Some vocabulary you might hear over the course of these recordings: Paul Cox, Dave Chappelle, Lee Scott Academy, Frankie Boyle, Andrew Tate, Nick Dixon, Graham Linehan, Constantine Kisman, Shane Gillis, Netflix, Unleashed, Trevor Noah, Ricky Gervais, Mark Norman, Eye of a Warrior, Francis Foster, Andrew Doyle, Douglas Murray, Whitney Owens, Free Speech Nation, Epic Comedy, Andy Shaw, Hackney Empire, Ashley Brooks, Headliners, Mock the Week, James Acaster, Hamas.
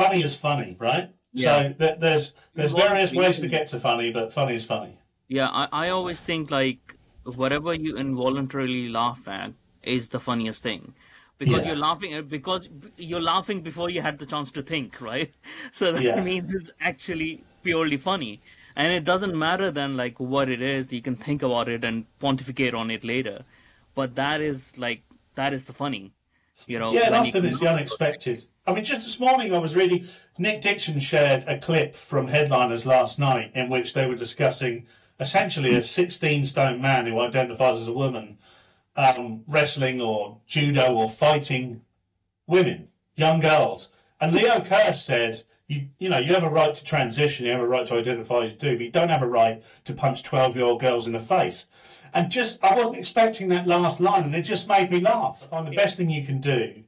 funny is funny, right? Yeah. So there's various ways to get to funny, but funny is funny. Yeah, I always think, like, whatever you involuntarily laugh at is the funniest thing. Because you're laughing before you had the chance to think, right? So that means it's actually purely funny. And it doesn't matter then, like, what it is. You can think about it and pontificate on it later. But that is the funny, you know. Yeah, and often it's the unexpected. I mean, just this morning I was reading, Nick Dixon shared a clip from Headliners last night in which they were discussing essentially a 16-stone man who identifies as a woman wrestling or judo or fighting women, young girls. And Leo Kearse said, you know, you have a right to transition, you have a right to identify as you do, but you don't have a right to punch 12-year-old girls in the face. And just, I wasn't expecting that last line, and it just made me laugh. I mean, the best thing you can do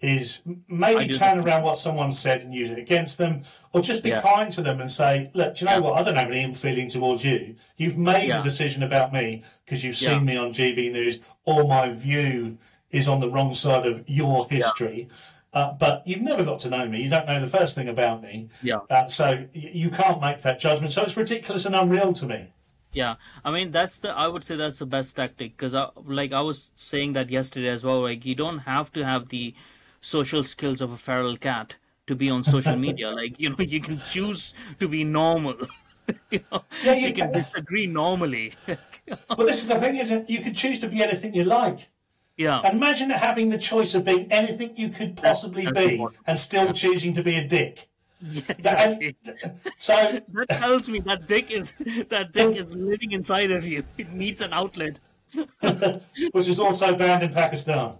is maybe turn around what someone said and use it against them, or just be kind to them and say, look, do you know what? I don't have any ill feeling towards you. You've made a decision about me because you've seen me on GB News, or my view is on the wrong side of your history. But you've never got to know me. You don't know the first thing about me. Yeah. So you can't make that judgment. So it's ridiculous and unreal to me. Yeah, I mean, I would say that's the best tactic, because I was saying that yesterday as well. Like, you don't have to have the social skills of a feral cat to be on social media. Like, you know, you can choose to be normal. You know? Yeah, you can disagree normally. Well, this is the thing, isn't it? You can choose to be anything you like. Yeah. Imagine having the choice of being anything you could possibly be and still choosing to be a dick. Yeah, exactly. So that tells me that dick is living inside of you. It needs an outlet, which is also banned in Pakistan.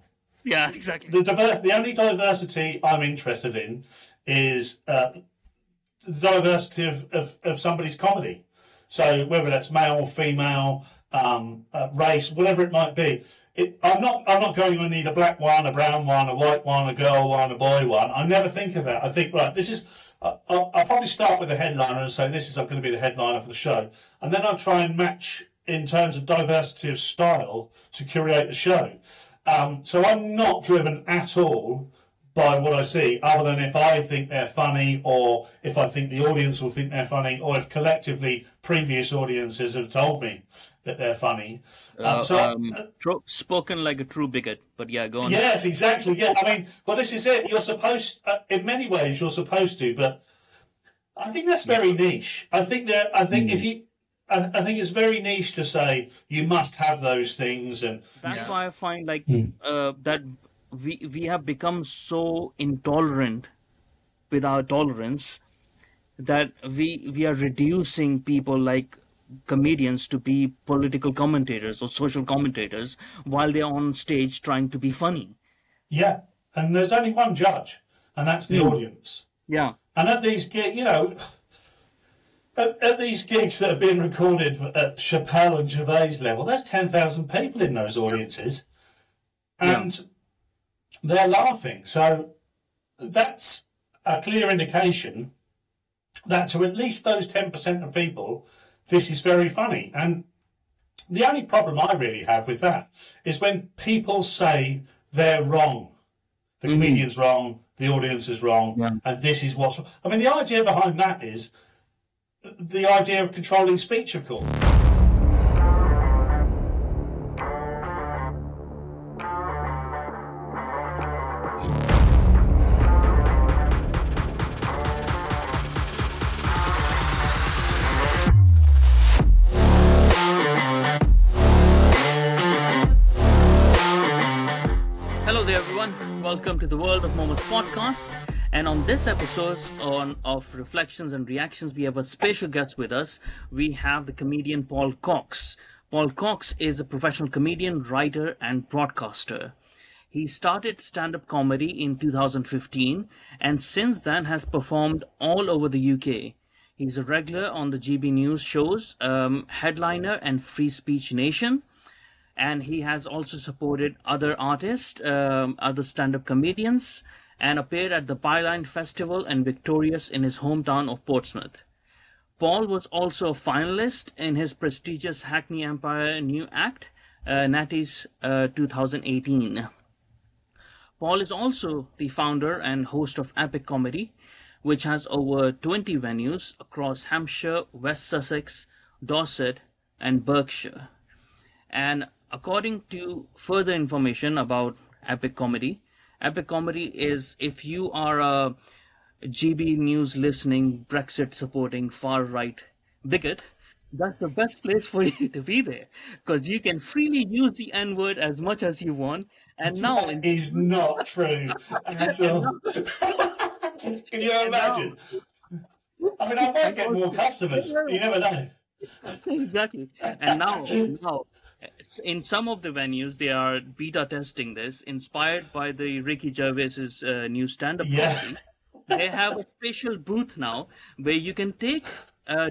Yeah, exactly. The only diversity I'm interested in is diversity of somebody's comedy. So whether that's male or female, race, whatever it might be. I'm not going to need a black one, a brown one, a white one, a girl one, a boy one. I never think of that. I think, right, this is... I'll probably start with a headliner and say, I'm going to be the headliner for the show. And then I'll try and match in terms of diversity of style to curate the show. So I'm not driven at all by what I see, other than if I think they're funny, or if I think the audience will think they're funny, or if collectively previous audiences have told me that they're funny. Spoken like a true bigot, but yeah, go on. Yes, exactly. Yeah, I mean, well, this is it. In many ways, you're supposed to, but I think that's very niche. I think it's very niche to say you must have those things, and that's why I find that we have become so intolerant with our tolerance that we are reducing people like comedians to be political commentators or social commentators while they are on stage trying to be funny. Yeah, and there's only one judge, and that's the audience. Yeah, and at these gigs, you know. At these gigs that are being recorded at Chappelle and Gervais level, there's 10,000 people in those audiences, and they're laughing. So that's a clear indication that to at least those 10% of people, this is very funny. And the only problem I really have with that is when people say they're wrong. The comedian's wrong, the audience is wrong, and this is what's wrong. I mean, the idea behind that is... the idea of controlling speech, of course. Hello there, everyone. Welcome to the World of Moments podcast. And on this episode of Reflections and Reactions, we have a special guest with us. We have the comedian Paul Cox. Paul Cox is a professional comedian, writer, and broadcaster. He started stand-up comedy in 2015, and since then has performed all over the UK. He's a regular on the GB News shows, Headliner and Free Speech Nation. And he has also supported other artists, other stand-up comedians, and appeared at the Byline Festival and Victorious in his hometown of Portsmouth. Paul was also a finalist in his prestigious Hackney Empire New Act, Natty's 2018. Paul is also the founder and host of Epic Comedy, which has over 20 venues across Hampshire, West Sussex, Dorset, and Berkshire. And according to further information about Epic Comedy is, if you are a GB News listening, Brexit supporting, far-right bigot, that's the best place for you to be there, because you can freely use the N-word as much as you want. And now it is not true at all. Can you imagine? No. I mean, I might get more customers. You never know. Exactly. And now, in some of the venues, they are beta testing this, inspired by the Ricky Gervais's new stand-up comedy. They have a special booth now where you can take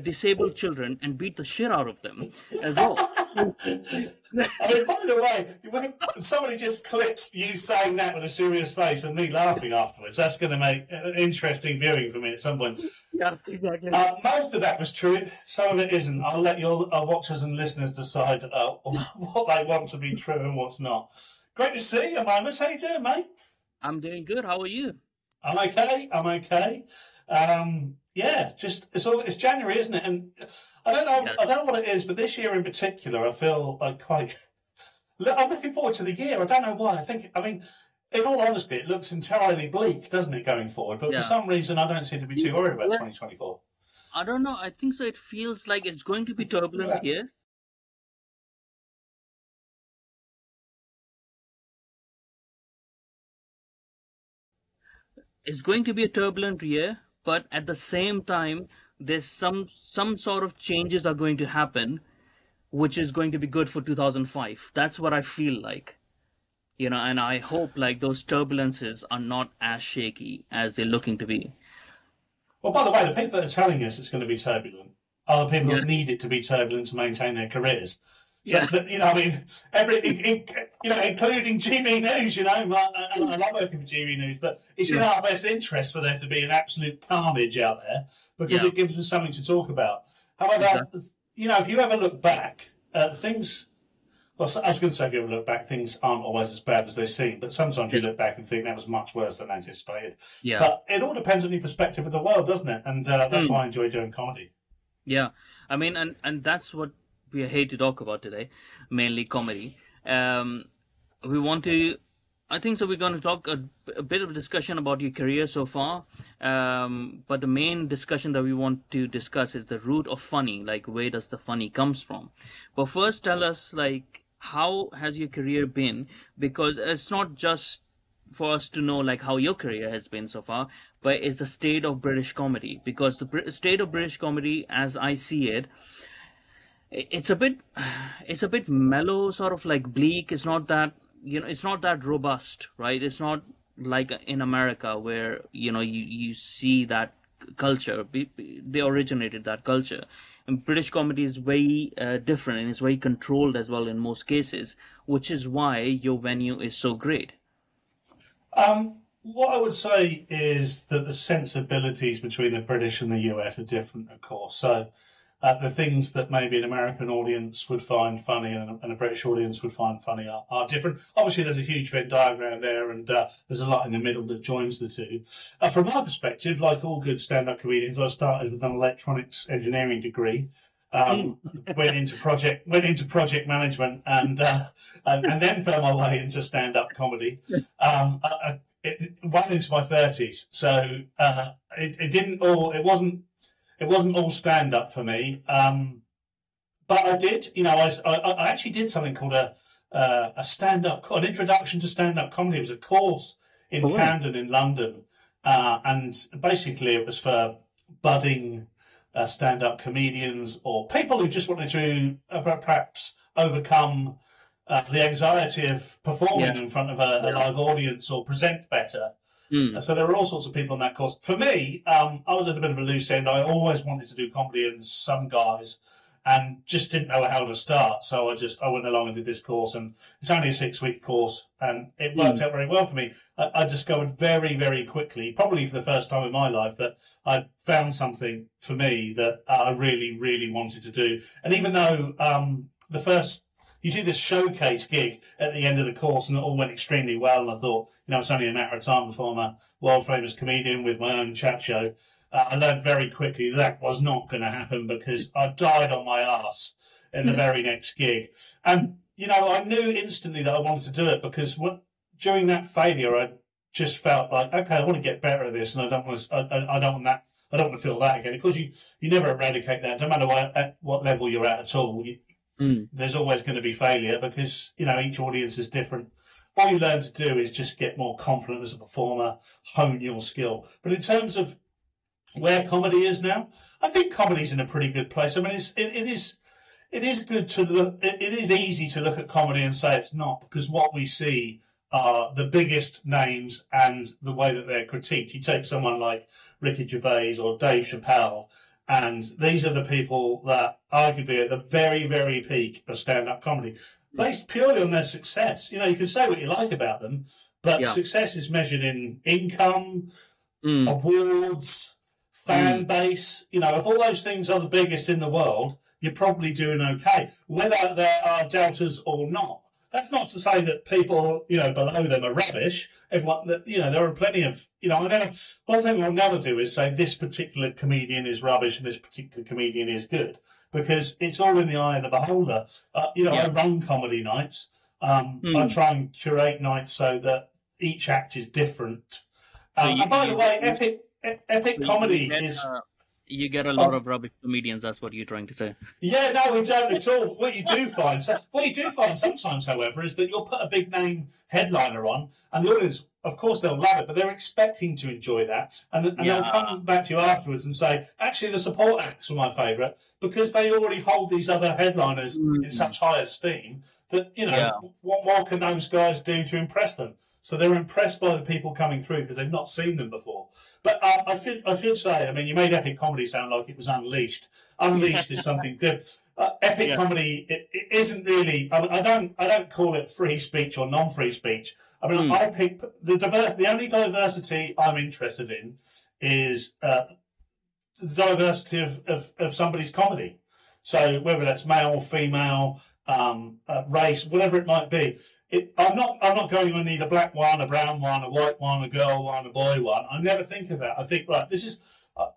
disabled children and beat the shit out of them as well. I mean, by the way, when somebody just clips you saying that with a serious face and me laughing afterwards, that's going to make an interesting viewing for me at some point. Yeah, exactly. Most of that was true. Some of it isn't. I'll let your watchers and listeners decide what they want to be true and what's not. Great to see you, Mimus. How you doing, mate? I'm doing good. How are you? I'm okay. Yeah, just it's January, isn't it? And I don't know what it is, but this year in particular, I feel like I'm looking forward to the year. I don't know why. I mean, in all honesty, it looks entirely bleak, doesn't it, going forward? But for some reason, I don't seem to be too worried about 2024. I don't know. I think so. It feels like it's going to be turbulent here. It's going to be a turbulent year. But at the same time, there's some sort of changes are going to happen, which is going to be good for 2005. That's what I feel like, you know. And I hope like those turbulences are not as shaky as they're looking to be. Well, by the way, the people that are telling us it's going to be turbulent are the people that need it to be turbulent to maintain their careers. So, you know, I mean, including GB News, you know, I love working for GB News, but it's in our best interest for there to be an absolute carnage out there because it gives us something to talk about. However, you know, if you ever look back, if you ever look back, things aren't always as bad as they seem, but sometimes you look back and think that was much worse than anticipated. Yeah. But it all depends on your perspective of the world, doesn't it? And that's why I enjoy doing comedy. Yeah. I mean, and that's what we are here to talk about today, mainly comedy. We're going to talk a bit of discussion about your career so far. But the main discussion that we want to discuss is the root of funny, like where does the funny comes from? But first tell us, like, how has your career been? Because it's not just for us to know like how your career has been so far, but it's the state of British comedy, because the state of British comedy, as I see it, it's a bit mellow, sort of like bleak. It's not that, you know, it's not that robust, right? It's not like in America where, you know, you see that culture. They originated that culture. And British comedy is very different, and it's very controlled as well in most cases, which is why your venue is so great. What I would say is that the sensibilities between the British and the US are different, of course. So the things that maybe an American audience would find funny and a British audience would find funny are different. Obviously, there's a huge Venn diagram there, and there's a lot in the middle that joins the two. From my perspective, like all good stand-up comedians, I started with an electronics engineering degree, went into project management, and then found my way into stand-up comedy. Well into my 30s, so It wasn't all stand-up for me, but I did. You know, I actually did something called a stand-up, an introduction to stand-up comedy. It was a course in Camden in London, and basically it was for budding stand-up comedians or people who just wanted to perhaps overcome the anxiety of performing in front of a live audience or present better. So there were all sorts of people in that course. For me, I was at a bit of a loose end. I always wanted to do comedy and some guys and just didn't know how to start. So I went along and did this course, and it's only a 6-week course, and it worked out very well for me. I discovered very, very quickly, probably for the first time in my life, that I found something for me that I really, really wanted to do. And even though the first you do this showcase gig at the end of the course, and it all went extremely well. And I thought, you know, it's only a matter of time before I'm a world-famous comedian with my own chat show. I learned very quickly that was not going to happen because I died on my arse in the very next gig. And, you know, I knew instantly that I wanted to do it because during that failure, I just felt like, okay, I want to get better at this, and I don't want to feel that again. Because you never eradicate that, no matter at what level you're at all. There's always going to be failure because, you know, each audience is different. All you learn to do is just get more confident as a performer, hone your skill. But in terms of where comedy is now, I think comedy's in a pretty good place. I mean, it is good to look. It is easy to look at comedy and say it's not, because what we see are the biggest names and the way that they're critiqued. You take someone like Ricky Gervais or Dave Chappelle, and these are the people that arguably at the very, very peak of stand-up comedy, based purely on their success. You know, you can say what you like about them, but success is measured in income, awards, fan base. You know, if all those things are the biggest in the world, you're probably doing okay, whether there are doubters or not. That's not to say that people, you know, below them are rubbish. Everyone, you know, there are plenty of, you know, one thing I'll never do is say this particular comedian is rubbish and this particular comedian is good, because it's all in the eye of the beholder. I run comedy nights. I try and curate nights so that each act is different. Epic Comedy is... You get a lot of rubbish comedians. That's what you're trying to say. Yeah, no, we don't at all. What you do find sometimes, however, is that you'll put a big name headliner on, and the audience, of course, they'll love it, but they're expecting to enjoy that, and they'll come back to you afterwards and say, actually, the support acts were my favourite, because they already hold these other headliners in such high esteem that, you know, what more can those guys do to impress them? So they're impressed by the people coming through because they've not seen them before. But I should say, I mean, you made Epic Comedy sound like it was Unleashed. Unleashed is something different. Epic Comedy, it isn't really. I mean, I don't call it free speech or non-free speech. I mean, I pick the only diversity I'm interested in is the diversity of somebody's comedy. So whether that's male, female, race, whatever it might be. I'm not going to need a black one, a brown one, a white one, a girl one, a boy one. I never think of that. I think, right, this is...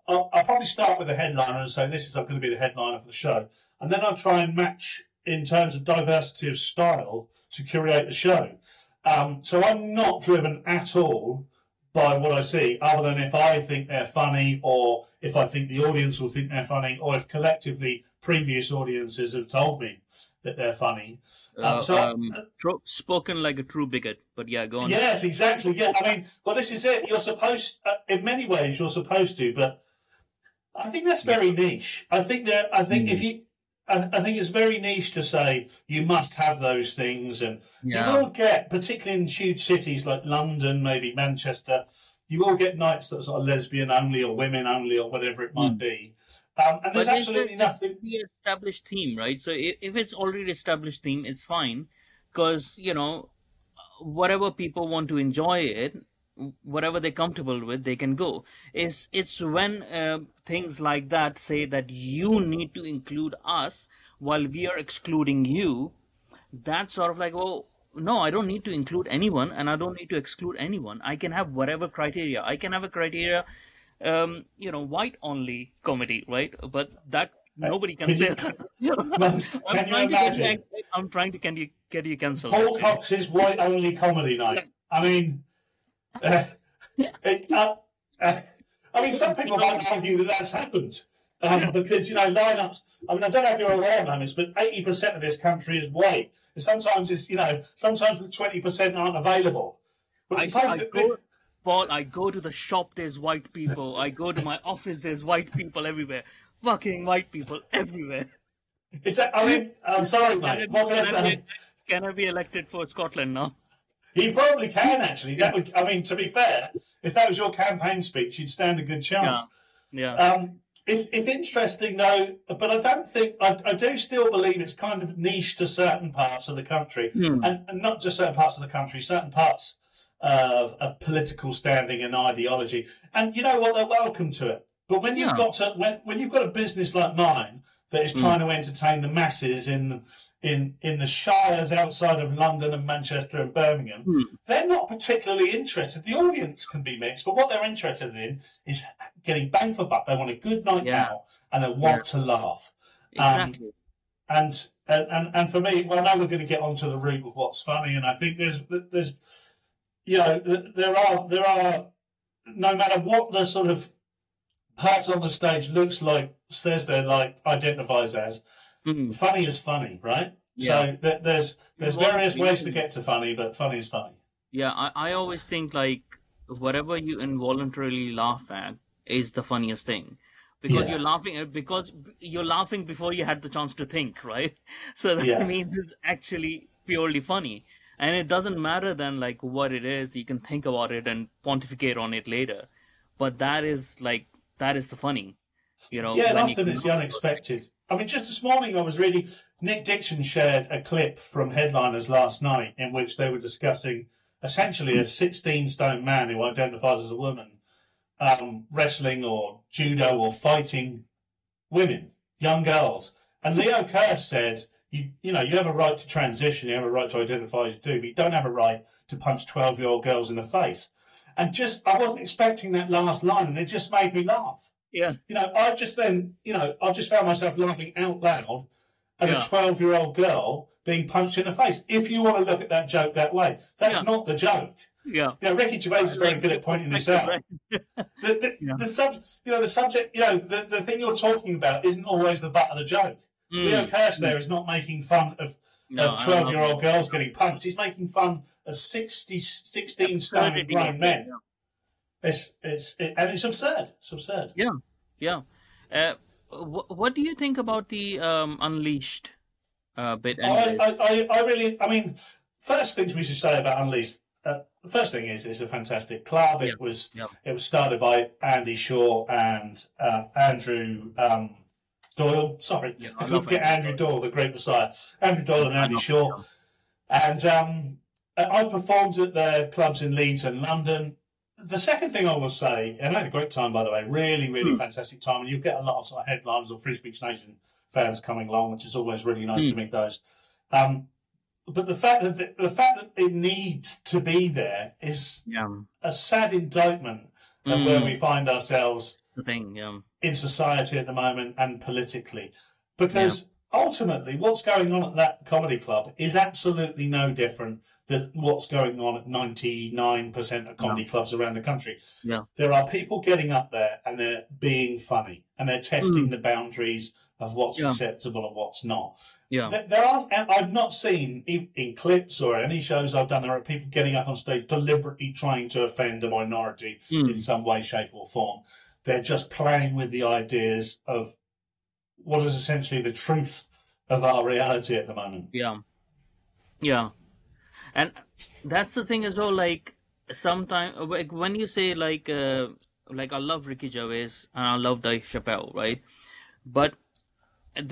I'll probably start with a headliner and say, this is going to be the headliner for the show. And then I'll try and match, in terms of diversity of style, to curate the show. So I'm not driven at all by what I see, other than if I think they're funny, or if I think the audience will think they're funny, or if collectively previous audiences have told me that they're funny. Spoken like a true bigot, but yeah, go on. Yes, exactly. Yeah, I mean, well, this is it. You're supposed, in many ways, you're supposed to, but I think that's very niche. I think it's very niche to say you must have those things, and you will get, particularly in huge cities like London, maybe Manchester, you will get nights that are sort of lesbian only or women only or whatever it might be. And there's absolutely nothing. It's the established theme, right? So if it's already established theme, it's fine, because, you know, whatever people want to enjoy it, whatever they're comfortable with, they can go. It's when things like that say that you need to include us while we are excluding you, that's sort of like, well, no, I don't need to include anyone and I don't need to exclude anyone. I can have whatever criteria. I can have a criteria, you know, white only comedy, right? But that nobody can say that. I'm trying to get you cancelled. Paul Cox's white only comedy night. I mean... I mean, some people might argue that that's happened because, you know, lineups. I mean, I don't know if you're aware, Mamis, but 80% of this country is white. And sometimes it's, you know, sometimes 20% aren't available. But I go to the shop, there's white people. I go to my office, there's white people everywhere. Fucking white people everywhere. I mean, I'm sorry, mate. What can I say? Can I be elected for Scotland now? He probably can, actually. That would, I mean, to be fair, if that was your campaign speech, you'd stand a good chance. Yeah. It's interesting, though, but I don't think... I do still believe it's kind of niche to certain parts of the country, and not just certain parts of the country, certain parts of political standing and ideology. And you know what? They're welcome to it. But when you've got to, when you've got a business like mine that is trying to entertain the masses in the shires outside of London and Manchester and Birmingham, they're not particularly interested. The audience can be mixed, but what they're interested in is getting bang for buck. They want a good night out, and they want to laugh. Exactly. And for me, well, now we're going to get onto the root of what's funny, and I think there's you know, there are no matter what the sort of person on the stage looks like, says they're like, identifies as, funny is funny, right? Yeah. So there's various ways to get to funny, but funny is funny. Yeah, I always think, like, whatever you involuntarily laugh at is the funniest thing. Because you're laughing before you had the chance to think, right? So that means it's actually purely funny. And it doesn't matter then, like, what it is. You can think about it and pontificate on it later. But that is, like, that is the funny, you know. Yeah, and often it's the unexpected. I mean, just this morning I was reading, Nick Dixon shared a clip from Headliners last night in which they were discussing essentially a 16-stone man who identifies as a woman. Wrestling or judo or fighting women, young girls. And Leo Kearse said, you know, you have a right to transition, you have a right to identify as you do, but you don't have a right to punch 12-year-old girls in the face. And just, I wasn't expecting that last line, and it just made me laugh. Yeah. You know, I just found myself laughing out loud at a 12-year-old girl being punched in the face. If you want to look at that joke that way, that's not the joke. Yeah, you know, Ricky Gervais is very good at pointing this out. The thing you're talking about isn't always the butt of the joke. Leo Kearse there is not making fun of 12-year-old girls getting punched. He's making fun of 16-stone grown men. Yeah. It's absurd. It's absurd. Yeah, yeah. What do you think about the Unleashed bit? I mean, first things we should say about Unleashed. The first thing is it's a fantastic club. It was started by Andy Shaw and Andrew Doyle. Sorry, I couldn't forget Andrew Doyle, the great messiah. Andrew Doyle and Andy Shaw. And I performed at their clubs in Leeds and London. The second thing I will say, and I had a great time, by the way, really, really fantastic time, and you'll get a lot of, sort of Headliners or Free Speech Nation fans coming along, which is always really nice to meet those. But the fact that it needs to be there is a sad indictment of where we find ourselves in society at the moment and politically. Because ultimately what's going on at that comedy club is absolutely no different than what's going on at 99% of comedy clubs around the country. Yeah. There are people getting up there and they're being funny and they're testing the boundaries of what's acceptable and what's not. Yeah. There aren't, I've not seen in clips or any shows I've done, there are people getting up on stage deliberately trying to offend a minority in some way, shape or form. They're just playing with the ideas of what is essentially the truth of our reality at the moment. Yeah. Yeah. And that's the thing as well, like, sometimes, like, when you say, like I love Ricky Gervais and I love Dave Chappelle, right? But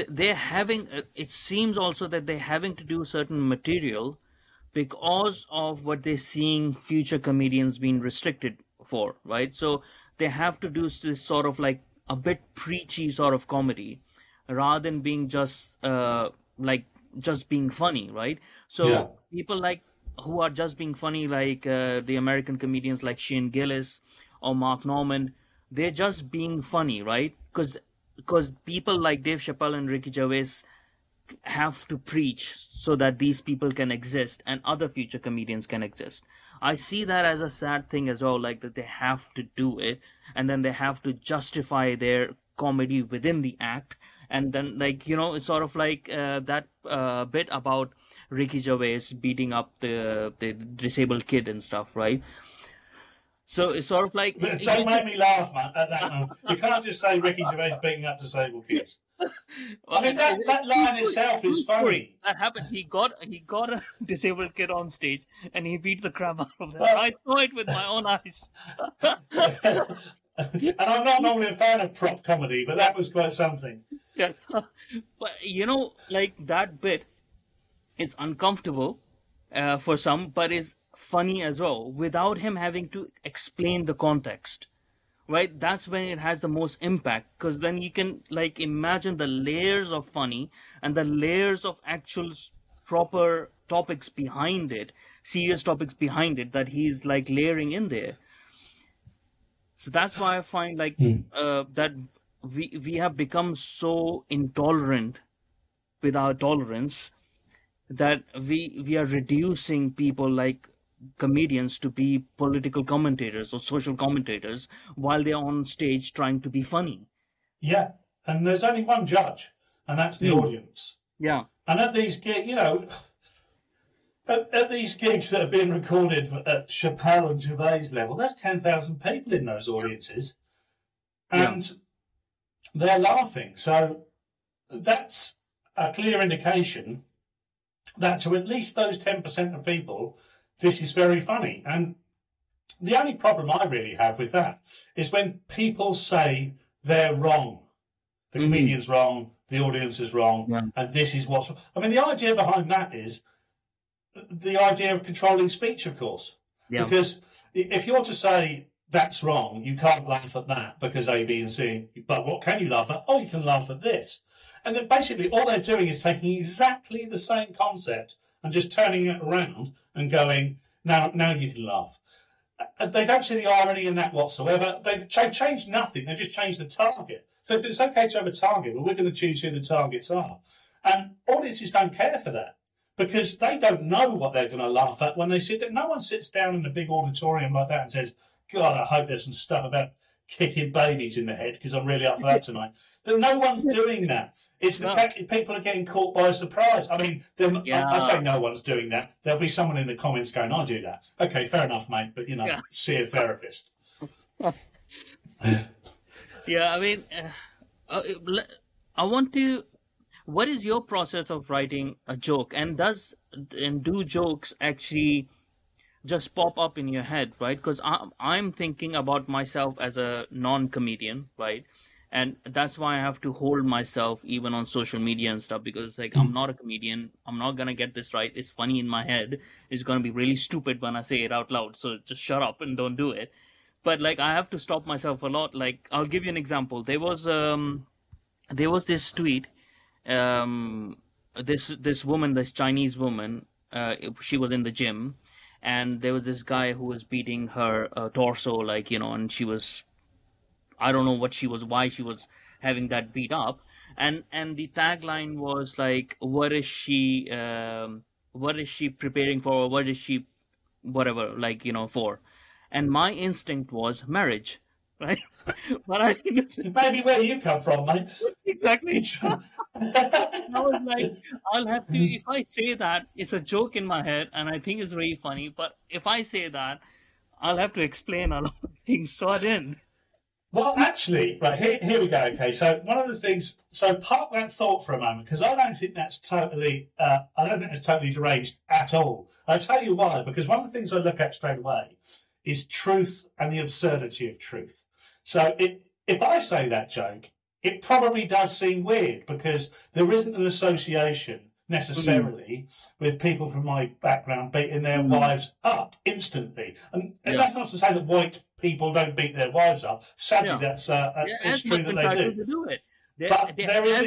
they're having, it seems also that they're having to do certain material because of what they're seeing future comedians being restricted for, right? So they have to do this sort of, like, a bit preachy sort of comedy rather than being just being funny, right? So people like who are just being funny, like the American comedians like Shane Gillis or Mark Norman, they're just being funny, right? Because people like Dave Chappelle and Ricky Gervais have to preach so that these people can exist and other future comedians can exist. I see that as a sad thing as well, like that they have to do it and then they have to justify their comedy within the act. And then, like, you know, it's sort of like that bit about Ricky Gervais beating up the disabled kid and stuff, right? So it's sort of like... Don't make me laugh, man, at that moment. You can't just say Ricky Gervais beating up disabled kids. Well, I mean, that line itself is funny. That happened. He got a disabled kid on stage and he beat the crap out of them. I saw it with my own eyes. And I'm not normally a fan of prop comedy, but that was quite something. Yeah. But, you know, like, that bit, it's uncomfortable for some, but it's funny as well, without him having to explain the context, right? That's when it has the most impact, because then you can like imagine the layers of funny and the layers of actual proper topics behind it, serious topics behind it that he's like layering in there. So that's why I find like that we have become so intolerant with our tolerance that we are reducing people like comedians to be political commentators or social commentators while they're on stage trying to be funny. Yeah, and there's only one judge, and that's the audience. Yeah. And at these gigs, you know, at these gigs that are being recorded at Chappelle and Gervais level, there's 10,000 people in those audiences, and they're laughing. So that's a clear indication that to at least those 10% of people, this is very funny. And the only problem I really have with that is when people say they're wrong. The comedian's wrong, the audience is wrong, and this is what's wrong. I mean, the idea behind that is the idea of controlling speech, of course. Yeah. Because if you're to say that's wrong, you can't laugh at that because A, B, and C, but what can you laugh at? Oh, you can laugh at this. And then basically all they're doing is taking exactly the same concept and just turning it around and going, now you can laugh. They don't see the irony in that whatsoever. They've changed nothing. They just changed the target. So it's okay to have a target, but we're going to choose who the targets are. And audiences don't care for that because they don't know what they're going to laugh at when they sit there. No one sits down in a big auditorium like that and says, God, I hope there's some stuff about kicking babies in the head because I'm really up for that tonight. But no one's doing that. It's the fact that people are getting caught by surprise. I mean, I say no one's doing that. There'll be someone in the comments going, I do that. Okay, fair enough, mate, but, you know, see a therapist. Yeah, I mean, I want to... What is your process of writing a joke? And do jokes actually just pop up in your head, right? Because I'm thinking about myself as a non-comedian, right? And that's why I have to hold myself even on social media and stuff, because it's like, I'm not a comedian. I'm not going to get this right. It's funny in my head. It's going to be really stupid when I say it out loud. So just shut up and don't do it. But like, I have to stop myself a lot. Like, I'll give you an example. There was this tweet, this Chinese woman, she was in the gym. And there was this guy who was beating her torso, like, you know, and she was, I don't know why she was having that beat up. And the tagline was like, what is she preparing for? What is she, whatever, like, you know, for? And my instinct was marriage, right? But I think it's maybe where you come from, mate. Exactly. I was like, I'll have to, if I say that, it's a joke in my head and I think it's really funny, but if I say that, I'll have to explain a lot of things, so I didn't. Well, actually, right, here we go, okay, so one of the things, so park that thought for a moment, because I don't think that's totally deranged at all. I'll tell you why, because one of the things I look at straight away is truth and the absurdity of truth. So if I say that joke, it probably does seem weird because there isn't an association necessarily with people from my background beating their wives up instantly. And that's not to say that white people don't beat their wives up. Sadly, it's true that they do. To do it. But there is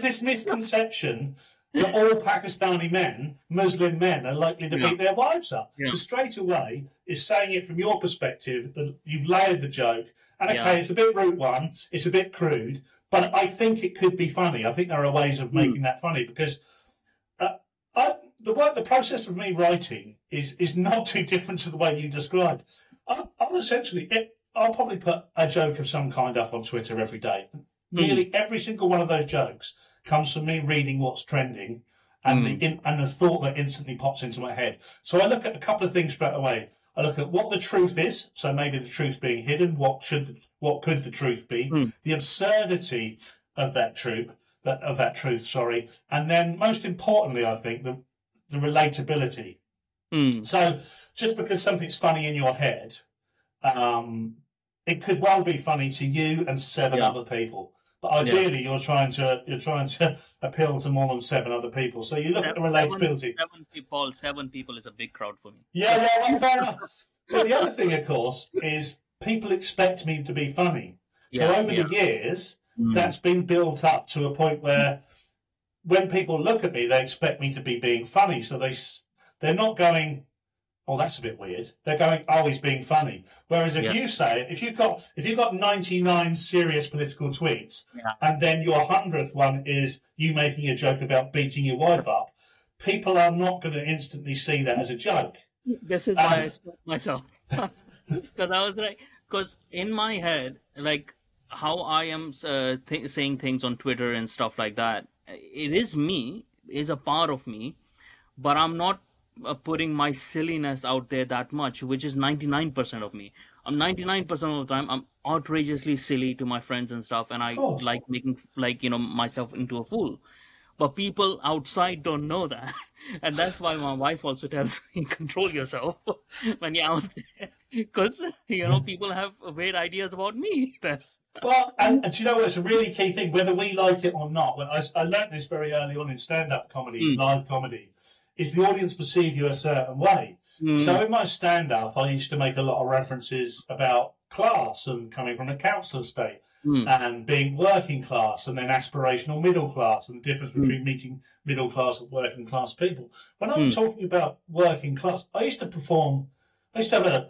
this misconception that all Pakistani men, Muslim men, are likely to beat their wives up. Yeah. So straight away, is saying it from your perspective, that you've layered the joke, and okay, it's a bit root one, it's a bit crude, but I think it could be funny. I think there are ways of making that funny, because the process of me writing is not too different to the way you described. I'll probably put a joke of some kind up on Twitter every day. Nearly every single one of those jokes comes from me reading what's trending and the thought that instantly pops into my head. So I look at a couple of things straight away. I look at what the truth is, so maybe the truth being hidden, what could the truth be, the absurdity of that truth, and then most importantly, I think, the relatability. So just because something's funny in your head, it could well be funny to you and seven other people. But ideally, you're trying to appeal to more than seven other people. So you look at the relatability. Seven people is a big crowd for me. Yeah, fair enough. But the other thing, of course, is people expect me to be funny. So over the years, that's been built up to a point where when people look at me, they expect me to be being funny. So they're not going, oh, that's a bit weird. They're going, oh, he's being funny. Whereas if you say, if you've got 99 serious political tweets, and then your 100th one is you making a joke about beating your wife up, people are not going to instantly see that as a joke. This is why I stopped myself. Because I was like, because in my head, like how I am saying things on Twitter and stuff like that, it is me, is a part of me, but I'm not putting my silliness out there that much, which is 99% of me. I'm 99% of the time I'm outrageously silly to my friends and stuff, and I like making, like, you know, myself into a fool. But people outside don't know that. And that's why my wife also tells me, control yourself when you're out there. Because, you know, people have weird ideas about me. Well, and do you know, it's a really key thing, whether we like it or not. I learned this very early on in stand-up comedy, live comedy, is the audience perceive you a certain way. So in my stand-up, I used to make a lot of references about class and coming from a council estate. And being working class and then aspirational middle class and the difference between meeting middle class and working class people. When I'm talking about working class, I used to have a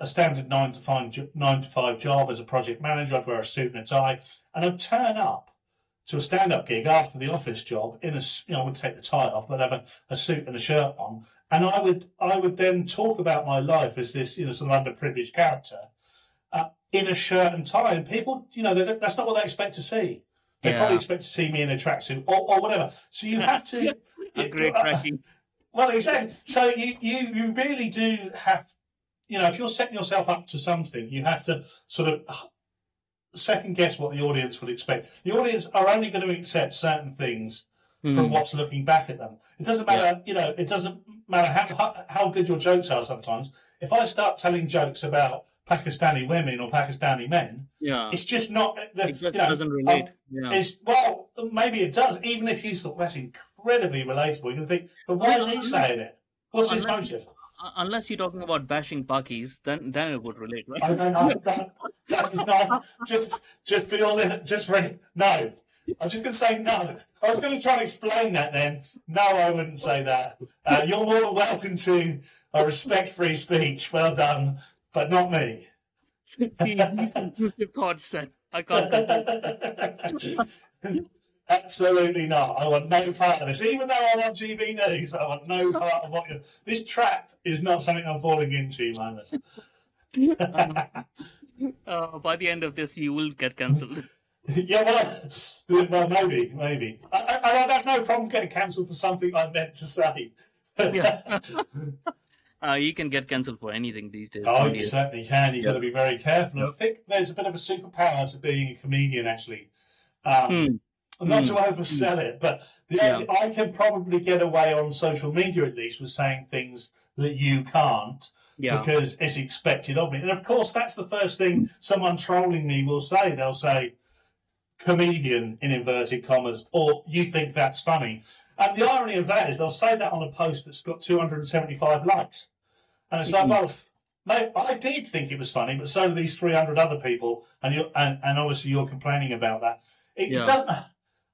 standard 9 to 5 job as a project manager. I'd wear a suit and a tie, and I'd turn up to a stand-up gig after the office job in a, you know, I would take the tie off, but I'd have a suit and a shirt on. And I would then talk about my life as this, you know, some underprivileged character. In a shirt and tie, and people, you know, that's not what they expect to see. They probably expect to see me in a tracksuit or whatever. So you have to. Well, exactly. So you really do have, you know, if you're setting yourself up to something, you have to sort of second guess what the audience would expect. The audience are only going to accept certain things from what's looking back at them. It doesn't matter, you know. It doesn't matter how good your jokes are. Sometimes, if I start telling jokes about Pakistani women or Pakistani men, it's just not. Doesn't relate. Well, maybe it does. Even if you thought that's incredibly relatable, you can think, but why is he saying it? What's his motive? Unless you're talking about bashing Pakis, then it would relate, right? That is not just for your no. I'm just going to say no. I was going to try and explain that then. No, I wouldn't say that. You're more than welcome to. I respect free speech. Well done. But not me. See, these conclusive thoughts, then. I can't. Absolutely not. I want no part of this. Even though I want GB News, I want no part of what you're... This trap is not something I'm falling into, Linus. By the end of this, you will get cancelled. Well, maybe. I have no problem getting cancelled for something I meant to say. You can get cancelled for anything these days. Oh, you certainly can. You've got to be very careful. I think there's a bit of a superpower to being a comedian, actually. Not to oversell it, but the idea, I can probably get away on social media, at least, with saying things that you can't because it's expected of me. And, of course, that's the first thing someone trolling me will say. They'll say, comedian, in inverted commas, or you think that's funny. And the irony of that is they'll say that on a post that's got 275 likes. And it's like, well, mate, I did think it was funny, but so do these 300 other people, and obviously you're complaining about that. It doesn't...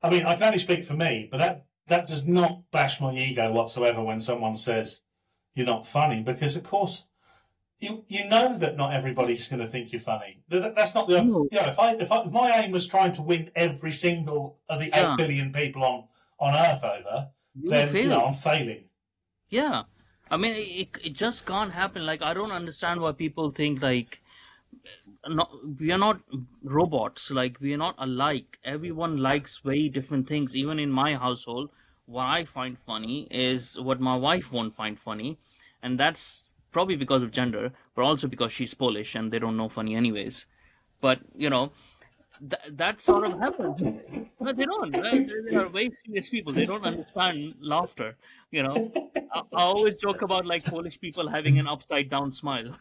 I mean, I can only speak for me, but that does not bash my ego whatsoever when someone says you're not funny, because, of course, you know that not everybody's going to think you're funny. That's not the... No. You know, if my aim was trying to win every single of the 8 billion people on Earth over, then you know, I'm failing. Yeah. I mean, it just can't happen. Like, I don't understand why people think, like, we are not robots. Like, we are not alike. Everyone likes very different things. Even in my household, what I find funny is what my wife won't find funny. And that's probably because of gender, but also because she's Polish and they don't know funny anyways. But, you know... That sort of happens. No, they don't. Right? They are very serious people. They don't understand laughter. You know, I always joke about like Polish people having an upside down smile.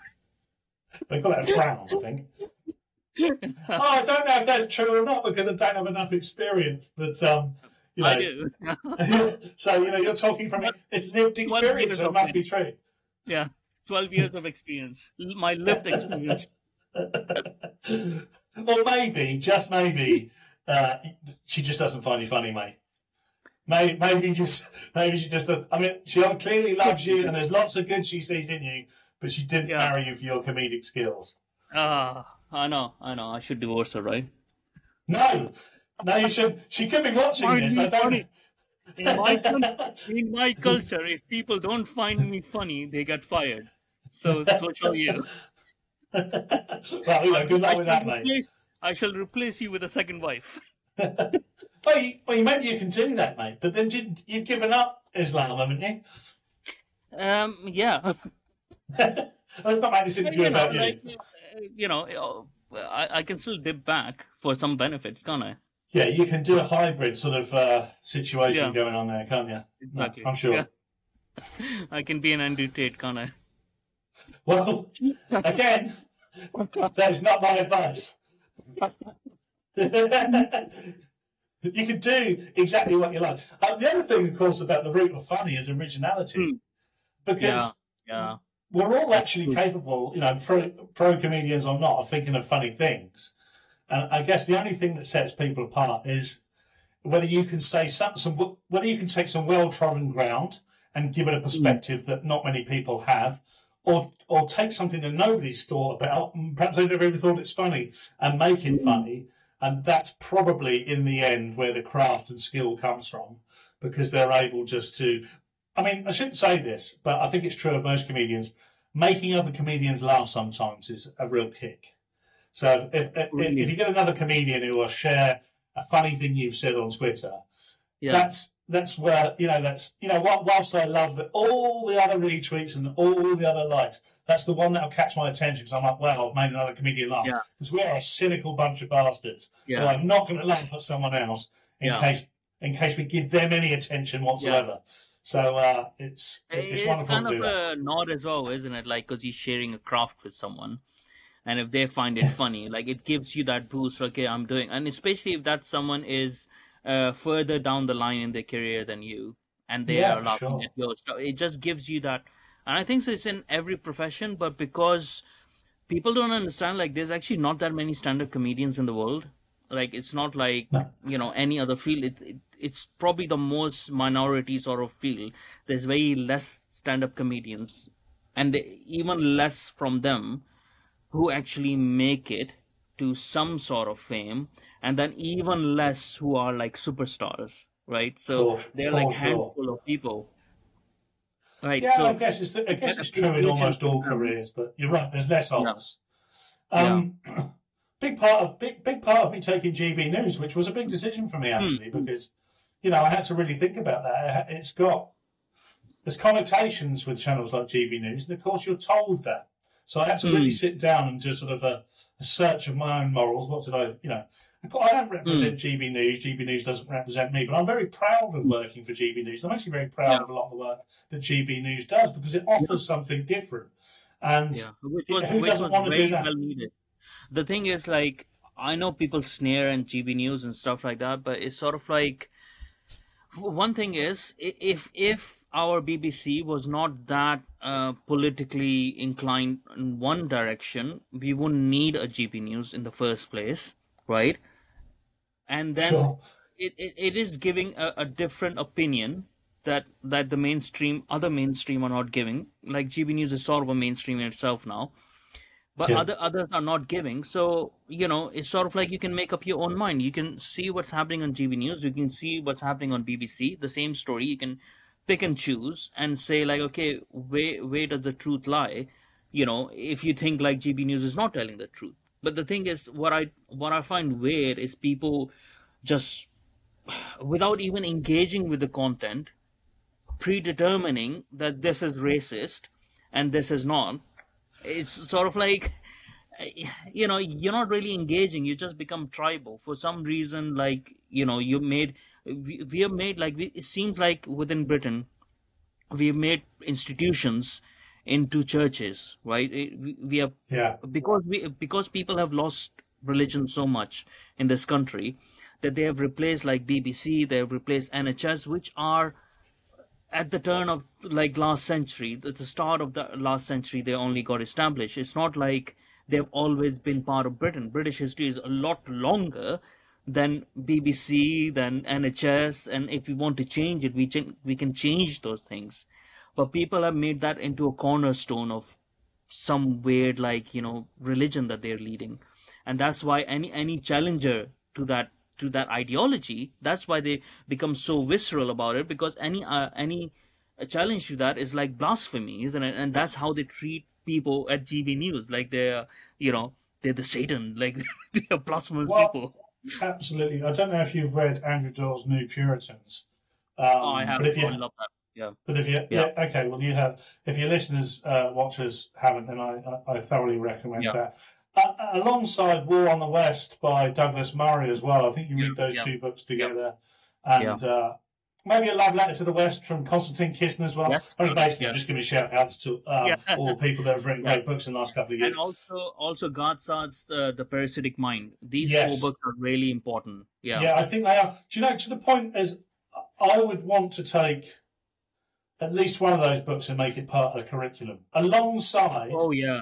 They call it a frown, I think. I don't know if that's true or not because I don't have enough experience. But you know, I do. So you know, you're talking from it's lived experience, so it must be true. Yeah, 12 years of experience. My lived experience. Or maybe, just maybe, she just doesn't find you funny, mate. Maybe she just. I mean, she clearly loves you, and there's lots of good she sees in you, but she didn't marry you for your comedic skills. I know. I should divorce her, right? No, you should. She could be watching this. I don't. In my culture, if people don't find me funny, they get fired. So shall you. Well, good luck with that, mate. I shall replace you with a second wife. well, maybe you can do that, mate. But then you've given up Islam, haven't you? Yeah. Let's not make this interview about you. I can still dip back for some benefits, can't I? Yeah, you can do a hybrid sort of situation going on there, can't you? Exactly. No, I'm sure. Yeah. I can be an Andrew Tate, can't I? Well, again, that is not my advice. You can do exactly what you like. The other thing, of course, about the root of funny is originality, because we're all actually capable, pro comedians or not, of thinking of funny things. And I guess the only thing that sets people apart is whether you can say whether you can take some well-trodden ground and give it a perspective that not many people have. Or take something that nobody's thought about, and perhaps they never even thought it's funny, and make it funny. And that's probably, in the end, where the craft and skill comes from, because they're able just to... I mean, I shouldn't say this, but I think it's true of most comedians. Making other comedians laugh sometimes is a real kick. So if you get another comedian who will share a funny thing you've said on Twitter, that's where, whilst I love all the other retweets and all the other likes, that's the one that'll catch my attention, because I'm like, wow, I've made another comedian laugh. Because we are a cynical bunch of bastards. Yeah. I'm not going to laugh at someone else in case we give them any attention whatsoever. Yeah. So it's wonderful to do that. It's kind of a nod as well, isn't it? Like, because you're sharing a craft with someone. And if they find it funny, like, it gives you that boost, okay, I'm doing. And especially if that someone is... further down the line in their career than you, and they are laughing at your stuff. It just gives you that, and I think so it's in every profession, but because people don't understand, like, there's actually not that many stand-up comedians in the world. Like, it's not like any other field. It's probably the most minority sort of field. There's very less stand-up comedians, and even less from them who actually make it to some sort of fame. And then even less who are like superstars, right? So they're like a handful of people, right? Yeah, so I guess it's true in almost all careers, but you're right. There's less of us. Big part of me taking GB News, which was a big decision for me actually, because I had to really think about that. There's connotations with channels like GB News, and of course you're told that. So I had to really sit down and do sort of a search of my own morals. What did I? I don't represent GB News. GB News doesn't represent me, but I'm very proud of working for GB News. I'm actually very proud of a lot of the work that GB News does, because it offers something different. And who doesn't want to do that? Well, the thing is, like, I know people sneer at GB News and stuff like that, but it's sort of like, one thing is, if our BBC was not that politically inclined in one direction, we wouldn't need a GB News in the first place, right? And then it is giving a different opinion that the other mainstream are not giving. Like, GB News is sort of a mainstream in itself now, but others are not giving. So, it's sort of like you can make up your own mind. You can see what's happening on GB News. You can see what's happening on BBC. The same story. You can pick and choose and say, like, okay, where does the truth lie? If you think like GB News is not telling the truth. But the thing is, what I find weird is people just, without even engaging with the content, predetermining that this is racist and this is not. It's sort of like, you're not really engaging. You just become tribal for some reason. Like, it seems like within Britain, we've made institutions into churches, right? Because people have lost religion so much in this country that they have replaced, like, BBC, they have replaced NHS, which are at the turn of, like, last century, at the start of the last century, they only got established. It's not like they've always been part of Britain. British history is a lot longer than BBC, than NHS, and if we want to change it, we can change those things. But people have made that into a cornerstone of some weird, like, you know, religion that they're leading. And that's why any challenger to that ideology, that's why they become so visceral about it, because any challenge to that is like blasphemy, isn't it? And that's how they treat people at GB News, like they're, you know, they're the Satan, like they're blasphemous people. Absolutely. I don't know if you've read Andrew Doyle's New Puritans. Oh, I have. I love that. Yeah. But if you, yeah, okay, well, you have. If your listeners, watchers haven't, then I thoroughly recommend that. Alongside War on the West by Douglas Murray as well. I think you read those two books together. And maybe a love letter to the West from Constantine Kisman as well. Yes, I mean, basically, I'm just giving shout outs to all the people that have written great books in the last couple of years. And also Gadsard's The Parasitic Mind. These four books are really important. Yeah. Yeah, I think they are. Do you know, to the point is, I would want to take at least one of those books and make it part of the curriculum, alongside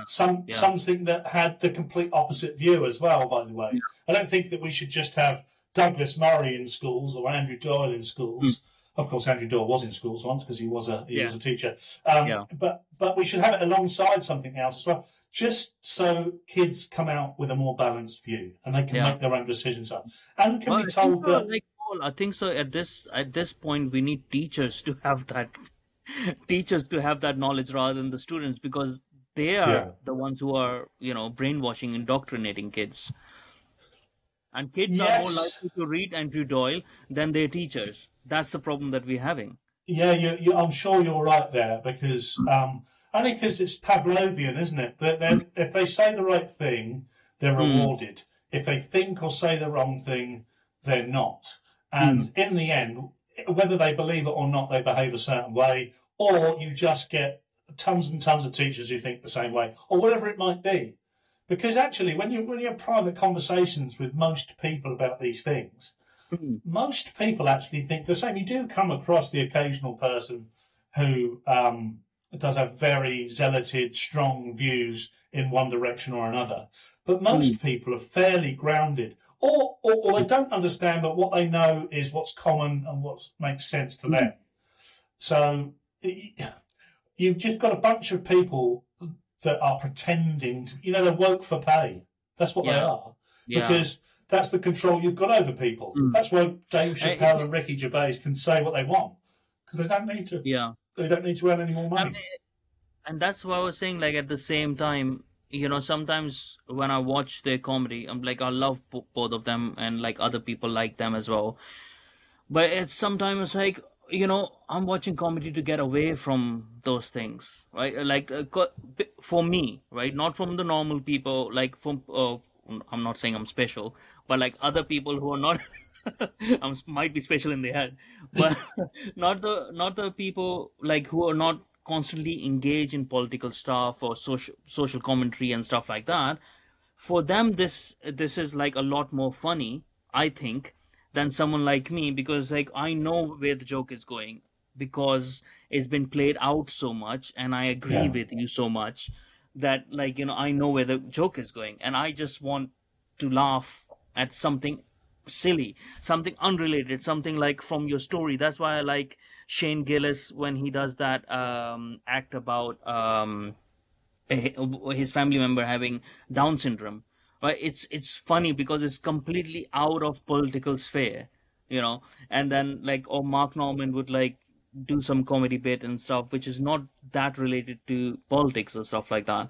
something that had the complete opposite view as well, by the way. I don't think that we should just have Douglas Murray in schools or Andrew Doyle in schools. Of course, Andrew Doyle was in schools once because he was a teacher. But we should have it alongside something else as well, just so kids come out with a more balanced view and they can make their own decisions up. And can be told that... Like, Paul, I think so. At this point, we need teachers to have that... teachers to have that knowledge rather than the students, because they are the ones who are, you know, brainwashing, indoctrinating kids. And kids are more likely to read Andrew Doyle than their teachers. That's the problem that we're having. Yeah, I'm sure you're right there, because only because it's Pavlovian, isn't it? That if they say the right thing, they're rewarded. If they think or say the wrong thing, they're not. And in the end, whether they believe it or not, they behave a certain way, or you just get tons and tons of teachers who think the same way, or whatever it might be. Because actually, when you have private conversations with most people about these things, most people actually think the same. You do come across the occasional person who does have very zealoted, strong views in one direction or another. But most people are fairly grounded. Or they don't understand, but what they know is what's common and what makes sense to them. So you've just got a bunch of people that are pretending to, you know, they're woke for pay. That's what they are. Yeah. Because that's the control you've got over people. That's why Dave Chappelle and Ricky Gervais can say what they want, because they don't need to. Yeah. They don't need to earn any more money. I mean, and that's why I was saying, like, at the same time, you know, sometimes when I watch their comedy, I'm like, I love both of them, and like other people like them as well. But it's sometimes like, you know, I'm watching comedy to get away from those things, right? Like for me, right? Not from the normal people, like from, I'm not saying I'm special, but like other people who are not, I might be special in their head, but not the people like who are not constantly engage in political stuff or social commentary and stuff like that. For them, this is like a lot more funny, I think, than someone like me, because like I know where the joke is going because it's been played out so much, and I agree with you so much that, like, you know, I know where the joke is going, and I just want to laugh at something silly, something unrelated, something like from your story. That's why I like Shane Gillis when he does that act about his family member having Down syndrome. Right? It's funny because it's completely out of political sphere, you know. And then like, or Mark Norman would like do some comedy bit and stuff which is not that related to politics or stuff like that.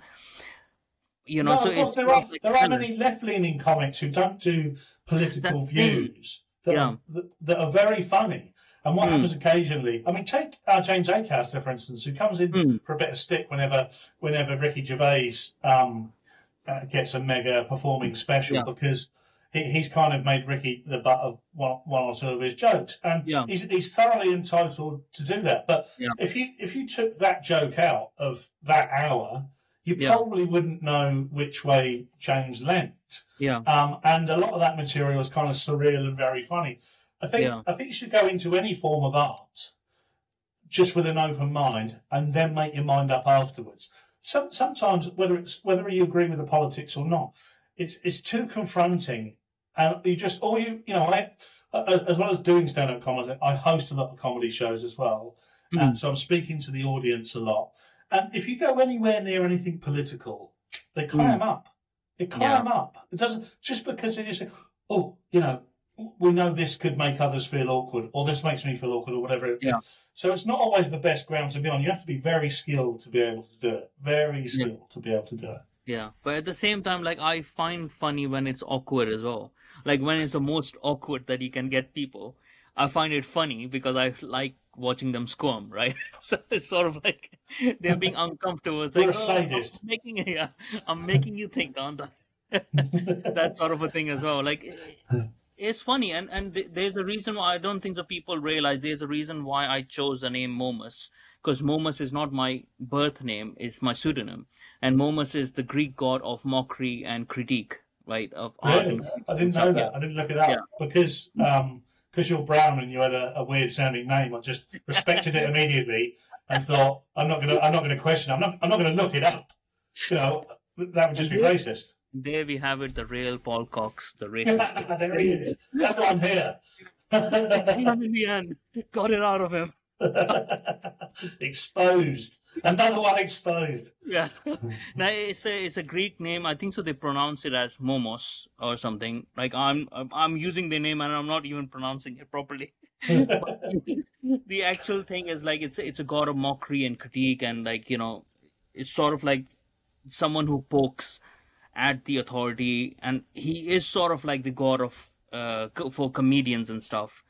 You know, no, so of course there are many left-leaning comics who don't do political views that are very funny. And what happens occasionally, I mean, take James Acaster, for instance, who comes in for a bit of stick whenever Ricky Gervais gets a mega performing special, because he's kind of made Ricky the butt of one or two of his jokes, and he's thoroughly entitled to do that. But if you took that joke out of that hour, you probably wouldn't know which way James leant. Yeah. And a lot of that material is kind of surreal and very funny. I think you should go into any form of art just with an open mind and then make your mind up afterwards. sometimes, whether you agree with the politics or not, it's too confronting. And you just, or you know, I, as well as doing stand-up comedy, I host a lot of comedy shows as well. Mm. And so I'm speaking to the audience a lot. And if you go anywhere near anything political, they climb up. They climb up. It doesn't, just because they just say, oh, you know, we know this could make others feel awkward, or this makes me feel awkward, or whatever. So it's not always the best ground to be on. You have to be very skilled to be able to do it. Very skilled to be able to do it. Yeah. But at the same time, like, I find funny when it's awkward as well. Like, when it's the most awkward that you can get people, I find it funny because I like watching them squirm, right? So it's sort of like they're being uncomfortable. It's like, I'm making you think, aren't I? That sort of a thing as well. Like, it's funny. And there's a reason why I don't think the people realize there's a reason why I chose the name Momus, because Momus is not my birth name. It's my pseudonym. And Momus is the Greek god of mockery and critique. Right, of really? I didn't know that. I didn't look it up because you're brown and you had a weird sounding name. I just respected it immediately and thought, I'm not gonna question it. I'm not gonna look it up. You know, that would just be racist. There we have it, the real Paul Cox, the racist. There he is. That's why I'm here. In the end, got it out of him. Exposed. Another one exposed. Yeah. Now it's a Greek name. I think so. They pronounce it as Momos or something. Like I'm using the name and I'm not even pronouncing it properly. But the actual thing is like it's a god of mockery and critique and like you know it's sort of like someone who pokes at the authority and he is sort of like the god of for comedians and stuff.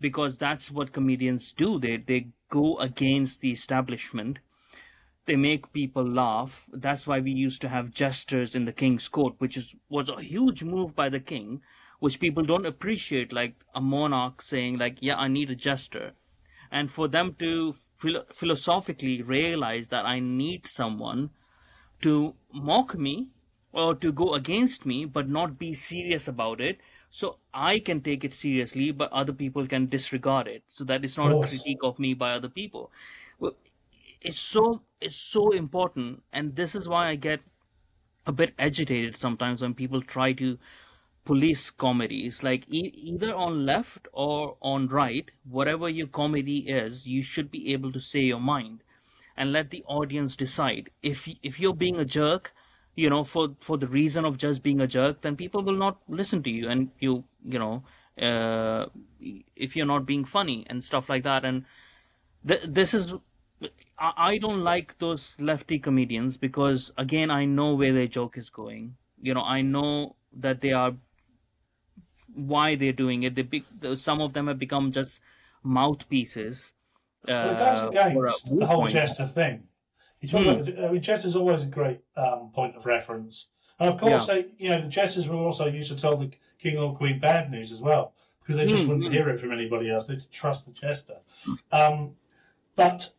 Because that's what comedians do. They go against the establishment. They make people laugh. That's why we used to have jesters in the King's Court, which was a huge move by the king, which people don't appreciate, like a monarch saying, like, yeah, I need a jester. And for them to philosophically realize that I need someone to mock me or to go against me, but not be serious about it. So I can take it seriously, but other people can disregard it. So that it's not a critique of me by other people. Well, it's so important. And this is why I get a bit agitated sometimes when people try to police comedies. Like either on left or on right, whatever your comedy is, you should be able to say your mind and let the audience decide. If you're being a jerk, you know, for the reason of just being a jerk, then people will not listen to you. And you know, if you're not being funny and stuff like that. And this is, I don't like those lefty comedians because again, I know where their joke is going. You know, I know that they are, why they're doing it. Some of them have become just mouthpieces. Well, that's against the whole jester thing. I mean, jest is always a great point of reference. And of course, you know, the jesters were also used to tell the king or queen bad news as well, because they just wouldn't hear it from anybody else. They'd trust the jester. But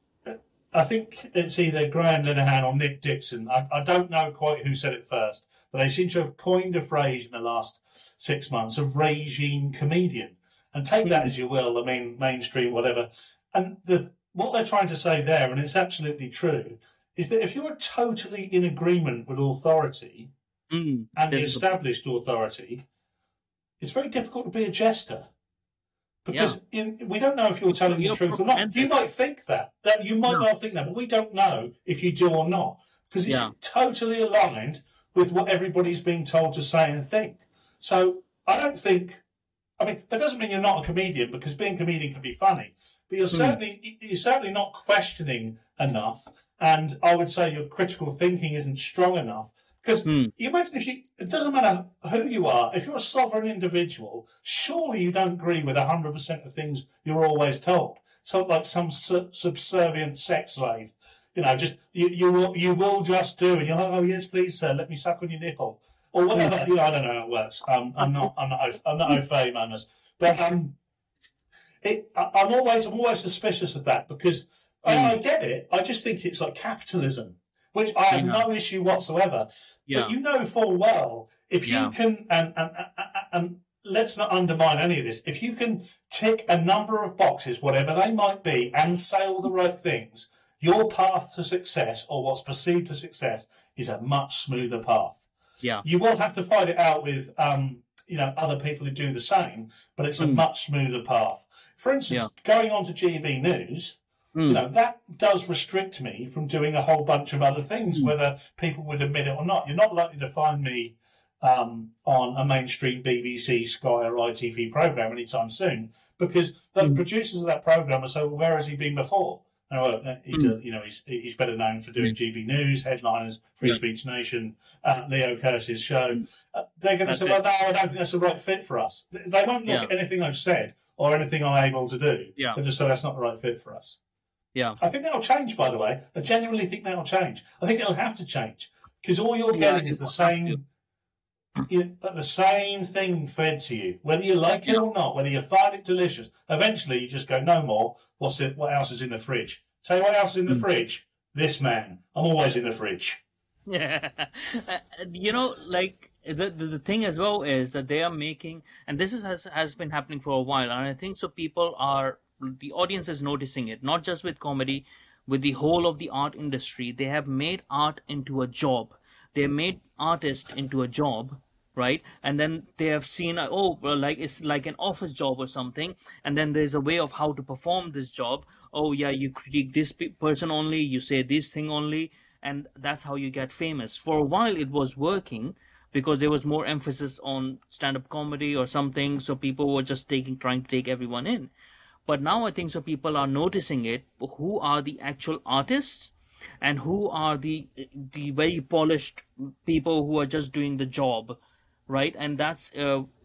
I think it's either Graham Linehan or Nick Dixon. I don't know quite who said it first, but they seem to have coined a phrase in the last 6 months of raging comedian. And take that as you will, I mean, mainstream, whatever. And what they're trying to say there, and it's absolutely true, is that if you're totally in agreement with authority and the established authority, it's very difficult to be a jester because we don't know if you're telling the truth or not. You might think that you might not think that, but we don't know if you do or not because it's totally aligned with what everybody's being told to say and think. So I don't think... I mean, that doesn't mean you're not a comedian because being a comedian can be funny, but you're certainly not questioning enough. And I would say your critical thinking isn't strong enough because you imagine it doesn't matter who you are. If you're a sovereign individual, surely you don't agree with 100% of things you're always told. So like some subservient sex slave, you know, just, you will just do. And you're like, oh yes, please sir, let me suck on your nipple. Or whatever, you know, I don't know how it works. I'm not au fait, manners. But I'm always suspicious of that because I get it. I just think it's like capitalism, which I have no issue whatsoever. Yeah. But you know full well if you can, and let's not undermine any of this. If you can tick a number of boxes, whatever they might be, and say all the right things, Your path to success, or what's perceived as success, is a much smoother path. Yeah. You will have to fight it out with, other people who do the same, but it's a much smoother path. For instance, going on to GB News, that does restrict me from doing a whole bunch of other things, whether people would admit it or not. You're not likely to find me on a mainstream BBC, Sky or ITV programme anytime soon, because the producers of that programme are saying, well, where has he been before? He's better known for doing GB News, Headliners, Free Speech Nation, Leo Kearse's show. They're going to say, well, no, I don't think that's the right fit for us. They won't look at anything I've said or anything I'm able to do. Yeah. They'll just say that's not the right fit for us. Yeah. I think that'll change, by the way. I genuinely think that'll change. I think it'll have to change, because all you're getting is the same... the same thing fed to you, whether you like it or not, whether you find it delicious. Eventually, you just go, no more. What's it? What else is in the fridge? Tell you what else is in the fridge. This man. I'm always in the fridge. Yeah. The thing as well is that they are making, and this has been happening for a while, and I think so people are, the audience is noticing it, not just with comedy, with the whole of the art industry. They have made art into a job. They made artists into a job, right? And then they have seen, it's like an office job or something. And then there's a way of how to perform this job. Oh, yeah, you critique this person only, you say this thing only, and that's how you get famous. For a while, it was working because there was more emphasis on stand-up comedy or something, so people were just trying to take everyone in. But now I think so people are noticing it. Who are the actual artists? And who are the very polished people who are just doing the job, right? And that's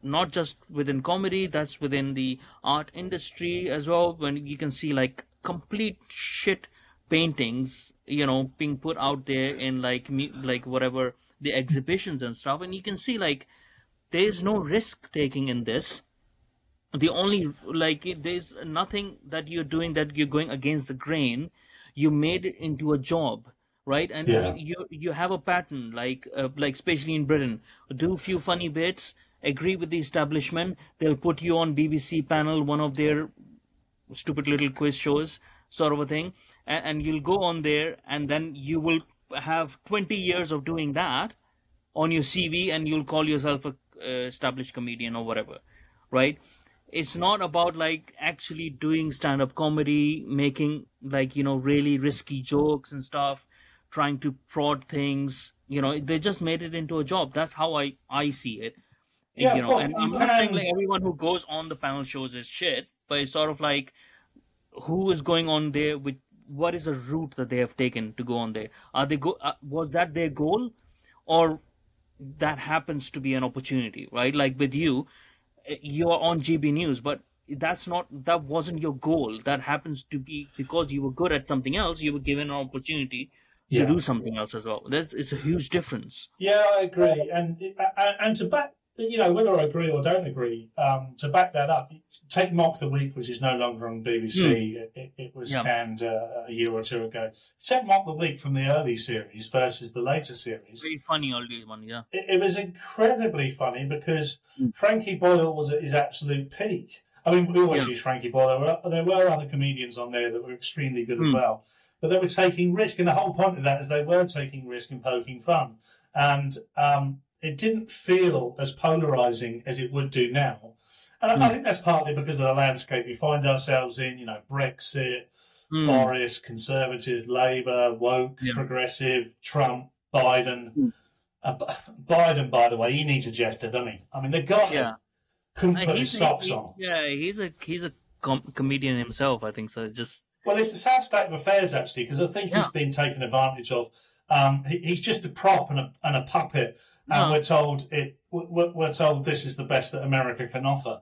not just within comedy, that's within the art industry as well, when you can see like complete shit paintings, being put out there in like whatever the exhibitions and stuff. And you can see like there's no risk taking in this. The only there's nothing that you're doing that you're going against the grain. You made it into a job, right? And you have a pattern, like especially in Britain, do a few funny bits, agree with the establishment, they'll put you on BBC panel, one of their stupid little quiz shows, sort of a thing, and you'll go on there, and then you will have 20 years of doing that on your CV, and you'll call yourself a established comedian or whatever, right? It's not about like actually doing stand-up comedy, making really risky jokes and stuff, trying to prod things. They just made it into a job. That's how I see it. Yeah, and I'm not saying like everyone who goes on the panel shows is shit, but it's sort of like who is going on there with what is the route that they have taken to go on there? Was that their goal, or that happens to be an opportunity, right? Like with you. You are on GB News, but that wasn't your goal. That happens to be because you were good at something else. You were given an opportunity to do something else as well. It's a huge difference. Yeah, I agree. And to back, whether I agree or don't agree, to back that up, take Mock the Week, which is no longer on BBC. It was canned a year or two ago. Take Mock the Week from the early series versus the later series. Very funny early one, yeah. It was incredibly funny because Frankie Boyle was at his absolute peak. I mean, we always use Frankie Boyle. There were other comedians on there that were extremely good as well. But they were taking risk, and the whole point of that is they were taking risk and poking fun. And... it didn't feel as polarising as it would do now. And I think that's partly because of the landscape we find ourselves in, Brexit, Boris, Conservative, Labour, woke, progressive, Trump, Biden. Biden, by the way, he needs a jester, doesn't he? I mean, the guy couldn't put his socks on. Yeah, he's a comedian himself, I think, so just... Well, it's a sad state of affairs, actually, because I think he's been taken advantage of. He's just a prop and a puppet. And we're told this is the best that America can offer.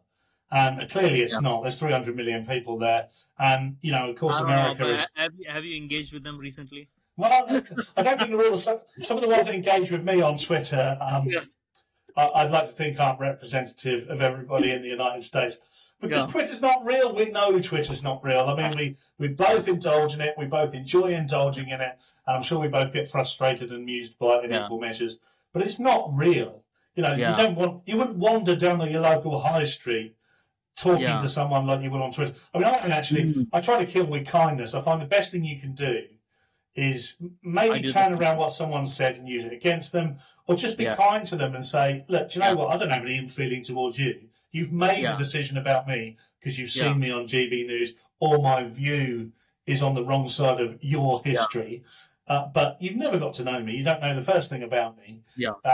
And clearly it's not. There's 300 million people there. And, of course, America is... Have you engaged with them recently? Well, I don't think they're all... Some of the ones that engage with me on Twitter, I'd like to think aren't representative of everybody in the United States. Because Twitter's not real. We know Twitter's not real. I mean, we both indulge in it. We both enjoy indulging in it. And I'm sure we both get frustrated and amused by it in equal measures. But it's not real. You wouldn't wander down your local high street talking to someone like you would on Twitter. I mean, I try to kill with kindness. I find the best thing you can do is maybe turn around what someone said and use it against them, or just be kind to them and say, look, do you know what? I don't have any ill feeling towards you. You've made a decision about me because you've seen me on GB News, or my view is on the wrong side of your history. But you've never got to know me. You don't know the first thing about me.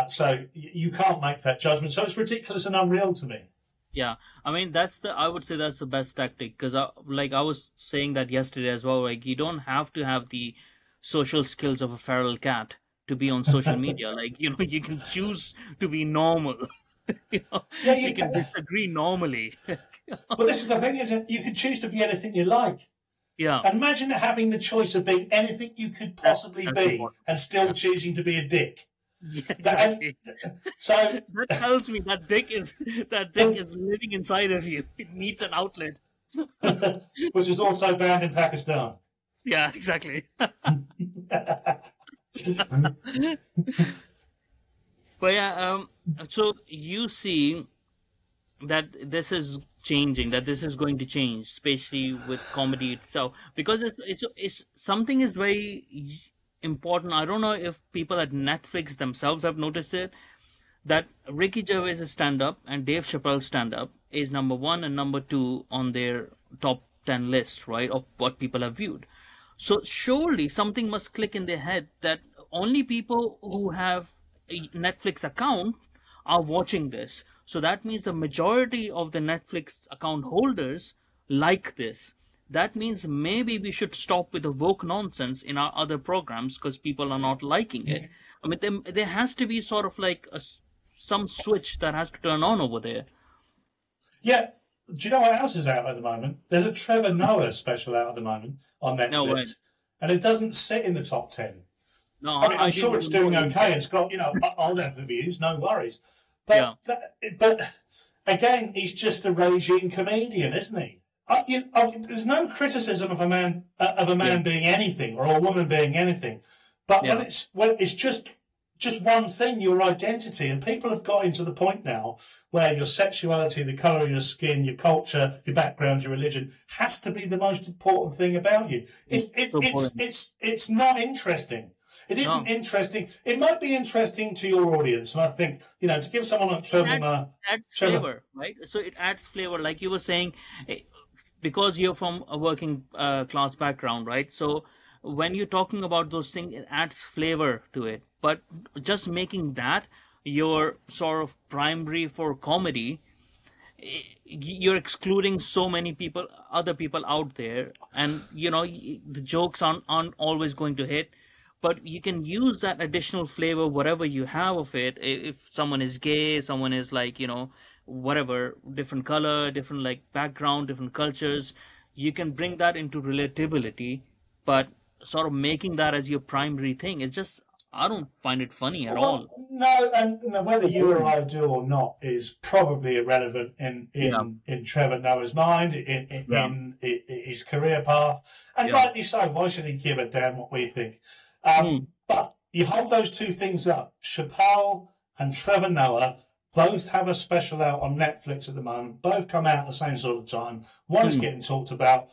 So you can't make that judgment. So it's ridiculous and unreal to me. Yeah, I mean, I would say that's the best tactic, because I was saying that yesterday as well. Like, you don't have to have the social skills of a feral cat to be on social media. Like, you know, you can choose to be normal. You can disagree normally. Well, this is the thing, isn't it? You can choose to be anything you like. Yeah. Imagine having the choice of being anything you could possibly be and still choosing to be a dick. Yeah, exactly. So that tells me that dick is living inside of you. It needs an outlet, which is also banned in Pakistan. Yeah, exactly. But so you see that this is changing, that this is going to change, especially with comedy itself, because it's something is very important. I don't know if people at Netflix themselves have noticed it, that Ricky Gervais' stand-up and Dave Chappelle's stand-up is number 1 and number 2 on their top 10 list, right, of what people have viewed. So surely something must click in their head that only people who have a Netflix account are watching this. So that means the majority of the Netflix account holders like this. That means maybe we should stop with the woke nonsense in our other programs because people are not liking it. I mean, there has to be sort of like some switch that has to turn on over there. Yeah. Do you know what else is out at the moment? There's a Trevor Noah special out at the moment on Netflix. No way. And it doesn't sit in the top 10. No, I mean, I'm sure it's doing okay. It's got, you know, I'll have the views, no worries. But, but again, he's just a raging comedian, isn't he? There's no criticism of a man being anything or a woman being anything, but when it's just one thing, your identity, and people have got into the point now where your sexuality, the colour of your skin, your culture, your background, your religion has to be the most important thing about you. It's not interesting. It isn't interesting. It might be interesting to your audience, and I think, you know, to give someone like Trevor flavour, right? So it adds flavour, like you were saying. Because you're from a working class background, right? So when you're talking about those things, it adds flavor to it. But just making that your sort of primary for comedy, you're excluding so many people, other people out there. And, you know, the jokes aren't always going to hit. But you can use that additional flavor, whatever you have of it. If someone is gay, someone is like, you know, whatever, different color, different like background, different cultures, you can bring that into relatability, but sort of making that as your primary thing is just, I don't find it funny at all. No, and whether you or I do or not is probably irrelevant in Trevor Noah's mind, in his career path, and rightly so. Why should he give a damn what we think? But you hold those two things up, Chappelle and Trevor Noah. Both have a special out on Netflix at the moment. Both come out at the same sort of time. One is getting talked about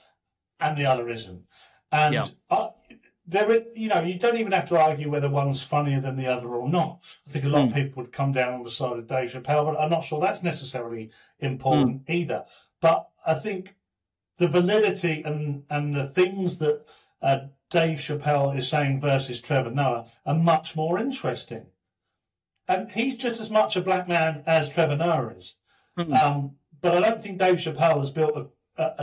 and the other isn't. And, you know, you don't even have to argue whether one's funnier than the other or not. I think a lot of people would come down on the side of Dave Chappelle, but I'm not sure that's necessarily important either. But I think the validity and the things that Dave Chappelle is saying versus Trevor Noah are much more interesting. And he's just as much a black man as Trevor Noah is. But I don't think Dave Chappelle has built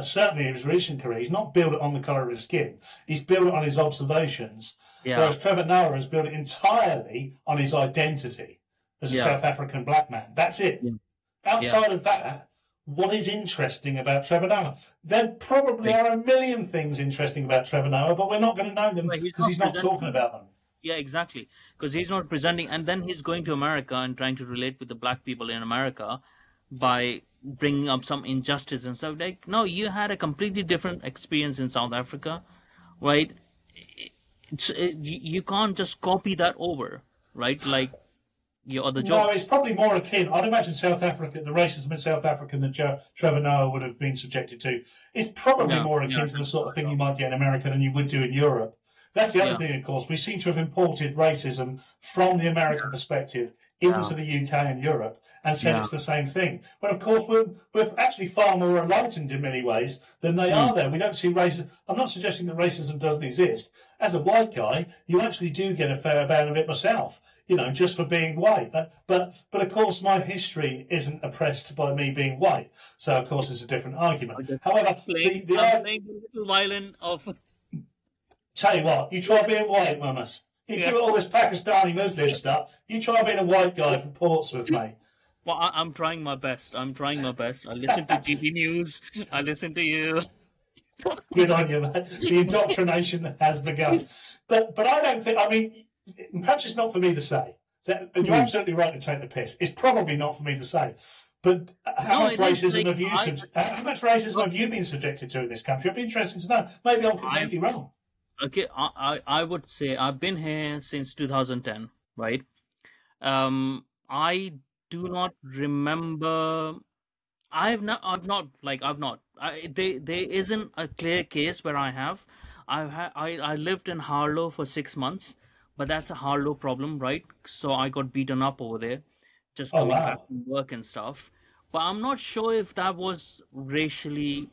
certainly in his recent career, he's not built it on the colour of his skin. He's built it on his observations. Yeah. Whereas Trevor Noah has built it entirely on his identity as a South African black man. That's it. Yeah. Outside of that, what is interesting about Trevor Noah? There probably are a million things interesting about Trevor Noah, but we're not going to know them because he's not talking about them. Yeah, exactly. Because he's not presenting, and then he's going to America and trying to relate with the black people in America by bringing up some injustice and stuff. Like, no, you had a completely different experience in South Africa, right? You can't just copy that over, right? Like your other jokes. No, it's probably more akin. I'd imagine South Africa, the racism in South Africa that Trevor Noah would have been subjected to, is probably more akin to the sort of thing you might get in America than you would do in Europe. That's the other thing, of course. We seem to have imported racism from the American perspective into the UK and Europe and said it's the same thing. But, of course, we're actually far more enlightened in many ways than they are there. We don't see racism. I'm not suggesting that racism doesn't exist. As a white guy, you actually do get a fair amount of it myself, you know, just for being white. But of course, my history isn't oppressed by me being white. So, of course, it's a different argument. However, the little violin of... Tell you what, you try being white, mamas. You give it all this Pakistani Muslim stuff. You try being a white guy from Portsmouth, mate. Well, I'm trying my best. I listen to GB News. I listen to you. Good on you, mate. The indoctrination has begun. But I don't think, I mean, perhaps it's not for me to say. You're absolutely right to take the piss. It's probably not for me to say. But how much racism have you been subjected to in this country? I'd be interested to know. Maybe I'm completely wrong. Okay, I would say I've been here since 2010, right? I do not remember. There isn't a clear case where I have. I lived in Harlow for 6 months, but that's a Harlow problem, right? So I got beaten up over there, just coming back from work and stuff. But I'm not sure if that was racially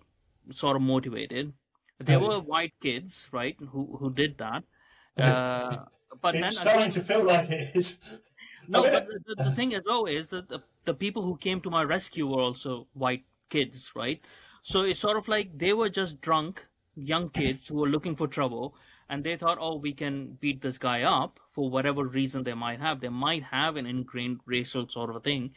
sort of motivated. There were white kids, right, who did that. But it's starting to feel like it is. No, but the thing is, though, is that the people who came to my rescue were also white kids, right? So it's sort of like they were just drunk, young kids who were looking for trouble, and they thought, oh, we can beat this guy up for whatever reason they might have. They might have an ingrained racial sort of a thing.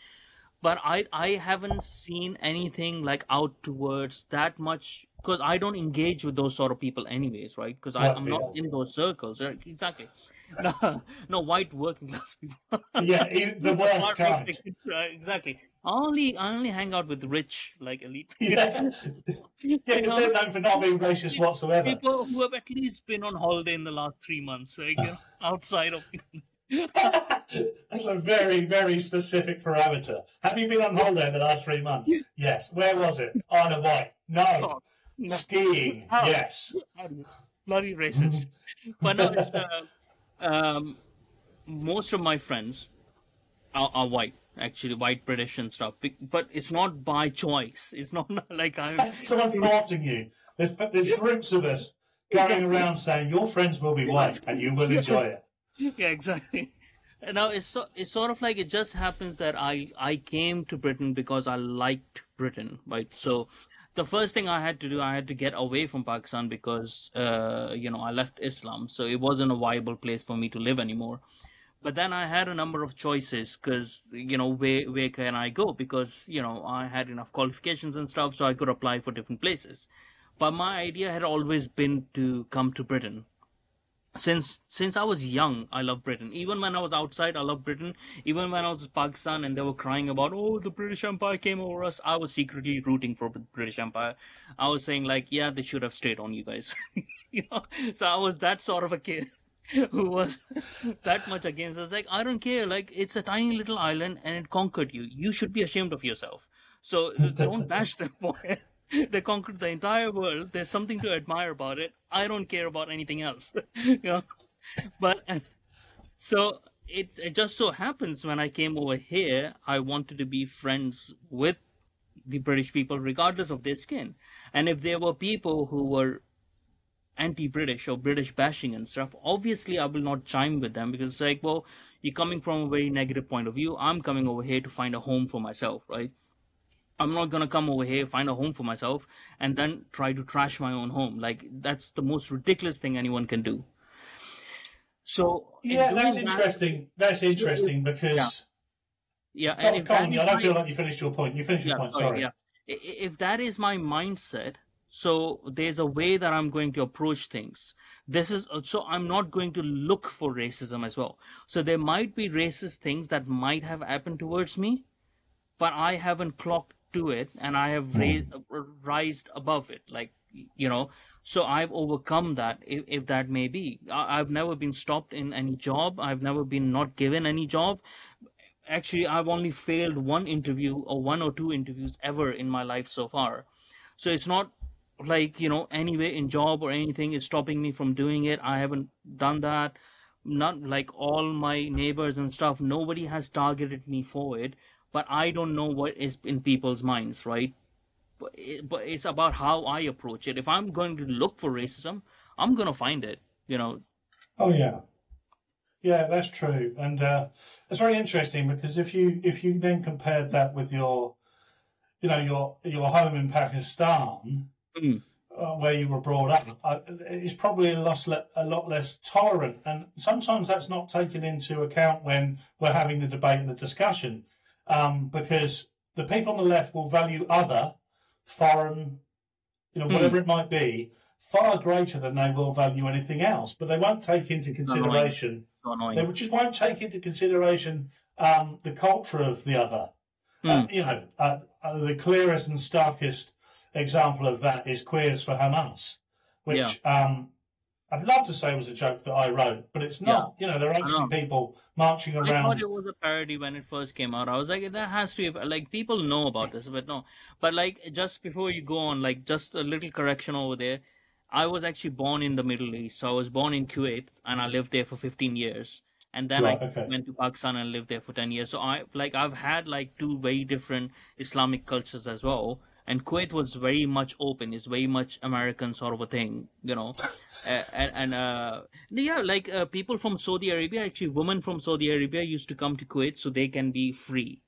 But I haven't seen anything like out towards that much, because I don't engage with those sort of people anyways, right? Because I'm not in those circles. Right? Exactly. No, white working class people. Yeah, the worst kind. Exactly. I only hang out with rich, like, elite people. Yeah, because they're known for not being racist whatsoever. People who have at least been on holiday in the last 3 months, like, outside of... That's a very, very specific parameter. Have you been on holiday in the last 3 months? Yes. Where was it? On a white. No. No. Skiing. Oh. Yes. Bloody racist. But no, it's, most of my friends are white, actually, white British and stuff. But it's not by choice. It's not like I'm... Someone's prompting you. There's groups of us going around saying, your friends will be white and you will enjoy it. Yeah, exactly. Now it's sort of like it just happens that I came to Britain because I liked Britain, right? So the first thing I had to do, I had to get away from Pakistan because I left Islam, so it wasn't a viable place for me to live anymore. But then I had a number of choices because where can I go? Because I had enough qualifications and stuff, so I could apply for different places. But my idea had always been to come to Britain. Since I was young, I loved Britain. Even when I was outside, I loved Britain. Even when I was in Pakistan and they were crying about, oh, the British Empire came over us, I was secretly rooting for the British Empire. I was saying like, yeah, they should have stayed on, you guys. So I was that sort of a kid who was that much against. I was like, I don't care. Like, it's a tiny little island and it conquered you. You should be ashamed of yourself. So don't bash them for it. They conquered the entire world. There's something to admire about it. I don't care about anything else. But so it just so happens when I came over here, I wanted to be friends with the British people, regardless of their skin. And if there were people who were anti-British or British bashing and stuff, obviously I will not chime with them because it's like, well, you're coming from a very negative point of view. I'm coming over here to find a home for myself, right? I'm not going to come over here, find a home for myself, and then try to trash my own home. Like, that's the most ridiculous thing anyone can do. So... Yeah, that's interesting. That's interesting because... Yeah. I don't feel like you finished your point. You finished your point, sorry. Yeah. If that is my mindset, so there's a way that I'm going to approach things. So I'm not going to look for racism as well. So there might be racist things that might have happened towards me, but I haven't clocked to it, and I have raised above it, like, so I've overcome that, if that may be. I've never been stopped in any job. I've never been not given any job. Actually, I've only failed one interview or 1 or 2 interviews ever in my life so far. So it's not like, you know, anyway in job or anything is stopping me from doing it. I haven't done that. Not like all my neighbors and stuff, nobody has targeted me for it, but I don't know what is in people's minds, right? But it's about how I approach it. If I'm going to look for racism, I'm going to find it, you know. Oh, yeah. Yeah, that's true. And it's very interesting because if you then compared that with your, you know, your home in Pakistan, mm. Where you were brought up, it's probably a lot less tolerant. And sometimes that's not taken into account when we're having the debate and the discussion, because the people on the left will value other, foreign, you know, whatever it might be, far greater than they will value anything else. But they won't take into consideration. Annoying. They just won't take into consideration the culture of the other. You know, the clearest and starkest example of that is Queers for Hamas, which I'd love to say was a joke that I wrote, but it's not. Yeah. You know, there are actually people marching around. I thought it was a parody when it first came out. I was like, that has to be, like, people know about this, but no. But, like, just before you go on, like, just a little correction over there. I was actually born in the Middle East. So I was born in Kuwait and I lived there for 15 years. And then went to Pakistan and lived there for 10 years. So I've had like two very different Islamic cultures as well. And Kuwait was very much open. It's very much American sort of a thing, you know. and people from Saudi Arabia, actually women from Saudi Arabia used to come to Kuwait so they can be free.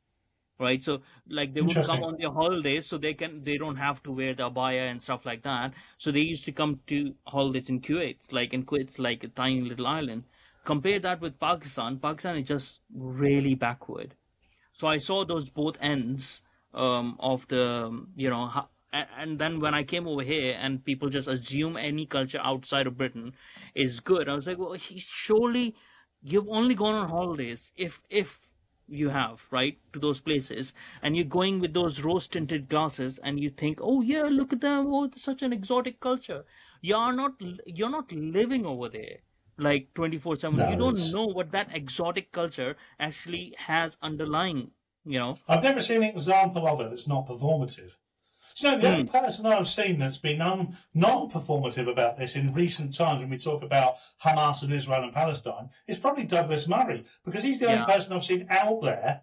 Right, so like they would come on their holidays, so they don't have to wear the abaya and stuff like that. So they used to come to holidays in Kuwait, like in Kuwait's like a tiny little island. Compare that with Pakistan. Pakistan is just really backward. So I saw those both ends of the, you know, and then when I came over here and people just assume any culture outside of Britain is good, I was like, well, surely you've only gone on holidays if you have, right, to those places, and you're going with those rose tinted glasses and you think, oh yeah, look at them, oh, such an exotic culture. You're not living over there like 24/7. No, you don't know what that exotic culture actually has underlying, you know. I've never seen an example of it that's not performative. So the only person I've seen that's been non-performative about this in recent times when we talk about Hamas and Israel and Palestine is probably Douglas Murray, because he's the only person I've seen out there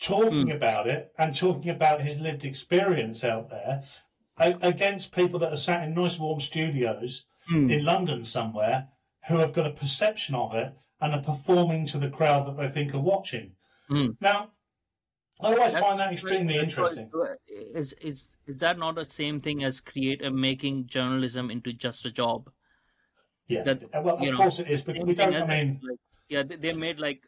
talking about it and talking about his lived experience out there against people that are sat in nice warm studios in London somewhere who have got a perception of it and are performing to the crowd that they think are watching. Now, I always find that extremely interesting. Is that not the same thing as making journalism into just a job? Yeah, course it is, because we don't, they made like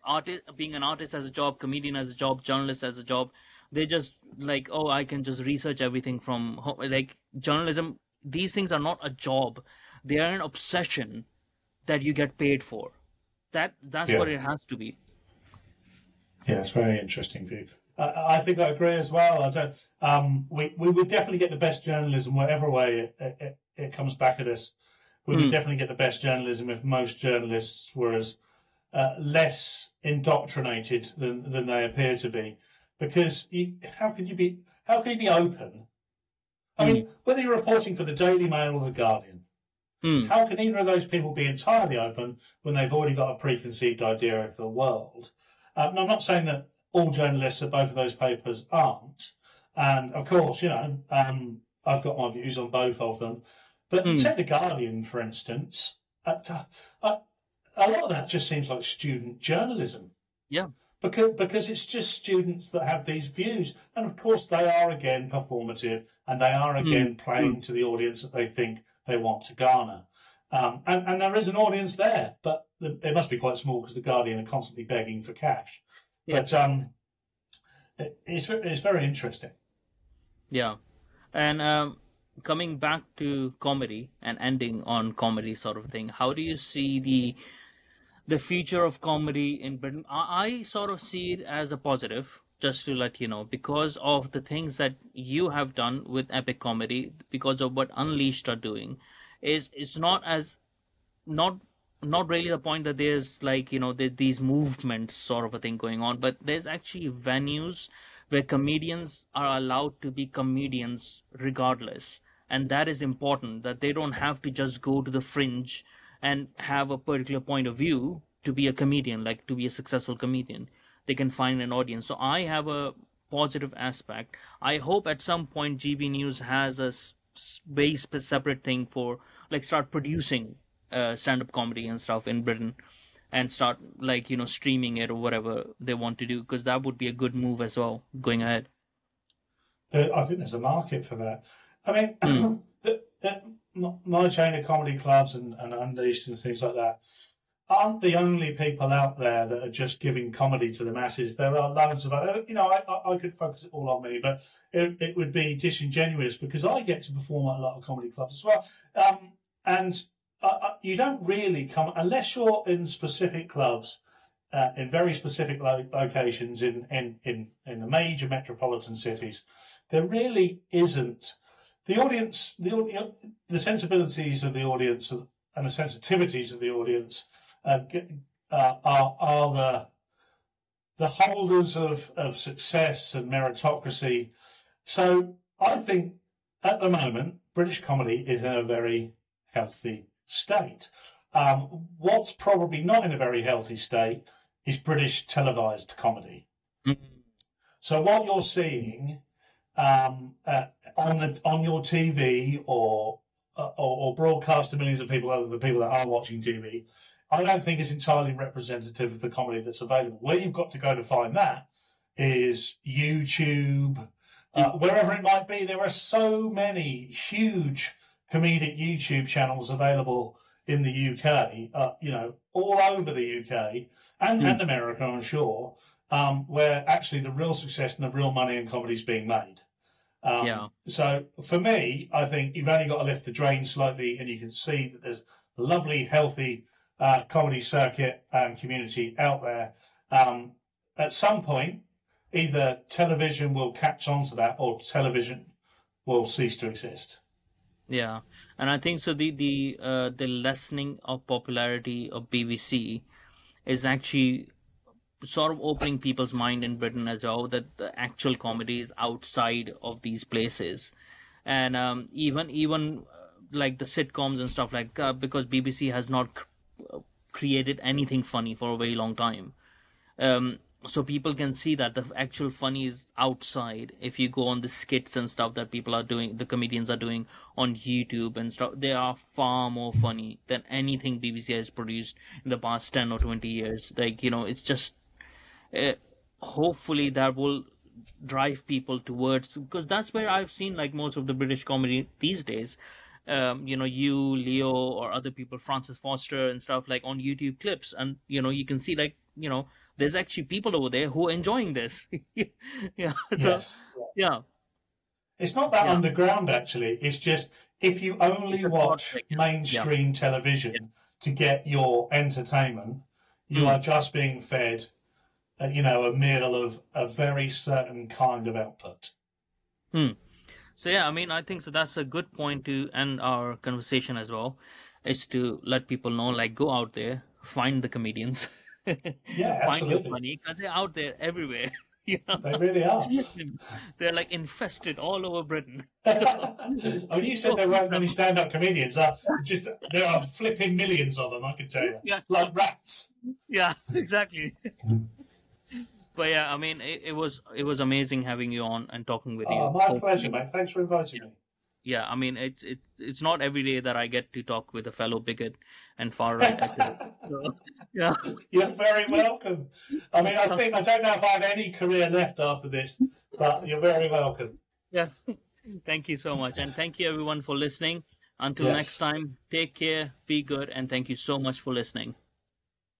being an artist as a job, comedian as a job, journalist as a job. They just like, oh, I can just research everything from home. Like journalism, these things are not a job. They are an obsession that you get paid for. That's what it has to be. Yeah, it's a very interesting view. I think I agree as well. I don't. We would definitely get the best journalism, whatever way it comes back at us. We would definitely get the best journalism if most journalists were as less indoctrinated than they appear to be. Because how can you be open? I mean, whether you're reporting for the Daily Mail or the Guardian, how can either of those people be entirely open when they've already got a preconceived idea of the world? Now, I'm not saying that all journalists of both of those papers aren't. And, of course, you know, I've got my views on both of them. But take The Guardian, for instance, a lot of that just seems like student journalism. Yeah. Because it's just students that have these views. And, of course, they are, again, performative, and they are, again, playing to the audience that they think they want to garner. And there is an audience there, but it must be quite small because the Guardian are constantly begging for cash. Yeah. But it's very interesting. Yeah. And coming back to comedy and ending on comedy sort of thing, how do you see the future of comedy in Britain? I sort of see it as a positive, just to let you know, because of the things that you have done with Epic Comedy, because of what Unleashed are doing. It's not as... Not really the point that there's like, you know, these movements sort of a thing going on, but there's actually venues where comedians are allowed to be comedians regardless. And that is important, that they don't have to just go to the fringe and have a particular point of view to be a comedian, like to be a successful comedian. They can find an audience. So I have a positive aspect. I hope at some point GB News has a space, separate thing for, like, start producing stand-up comedy and stuff in Britain, and start, like, you know, streaming it or whatever they want to do, because that would be a good move as well going ahead. I think there's a market for that. I mean, my chain of comedy clubs and Unleashed and things like that aren't the only people out there that are just giving comedy to the masses. There are loads of, you know, I could focus it all on me, but it would be disingenuous, because I get to perform at a lot of comedy clubs as well. And you don't really come, unless you're in specific clubs, in very specific locations in the major metropolitan cities, there really isn't. The audience, the sensibilities of the audience and the sensitivities of the audience are the holders of success and meritocracy. So I think at the moment, British comedy is in a very healthy state. What's probably not in a very healthy state is British televised comedy. Mm-hmm. So what you're seeing on your TV or broadcast to millions of people other than the people that are watching TV, I don't think is entirely representative of the comedy that's available. Where you've got to go to find that is YouTube, wherever it might be. There are so many huge comedic YouTube channels available in the UK, you know, all over the UK and America, I'm sure, where actually the real success and the real money in comedy is being made. So for me, I think you've only got to lift the drain slightly, and you can see that there's a lovely, healthy comedy circuit and community out there. At some point, either television will catch on to that or television will cease to exist. Yeah, and I think so. The lessening of popularity of BBC is actually sort of opening people's mind in Britain as well, that the actual comedy is outside of these places. And even like the sitcoms and stuff, like because BBC has not created anything funny for a very long time, so people can see that the actual funny is outside. If you go on the skits and stuff that people are doing, the comedians are doing on YouTube and stuff, they are far more funny than anything BBC has produced in the past 10 or 20 years. Like, you know, it's just, hopefully that will drive people towards, because that's where I've seen, like, most of the British comedy these days. You know, you, Leo, or other people, Francis Foster and stuff, like, on YouTube clips. And, you know, you can see, like, you know, there's actually people over there who are enjoying this. Yeah. So, yes. Yeah. It's not that underground, actually. It's just, if you only watch mainstream television to get your entertainment, you are just being fed, you know, a meal of a very certain kind of output. So, yeah, I mean, I think so. That's a good point to end our conversation as well, is to let people know, like, go out there, find the comedians. Yeah, absolutely. Find your money, because they're out there everywhere. You know? They really are. They're like infested all over Britain. When you said there weren't many stand-up comedians, just there are flipping millions of them, I can tell you. Yeah. Like rats. Yeah, exactly. But yeah, I mean, it was amazing having you on and talking with you. My pleasure, mate. Thanks for inviting me. Yeah, I mean, it's not every day that I get to talk with a fellow bigot and far-right activist. So, yeah. You're very welcome. I mean, I don't know if I have any career left after this, but you're very welcome. Yeah. Thank you so much. And thank you, everyone, for listening. Until next time, take care, be good, and thank you so much for listening.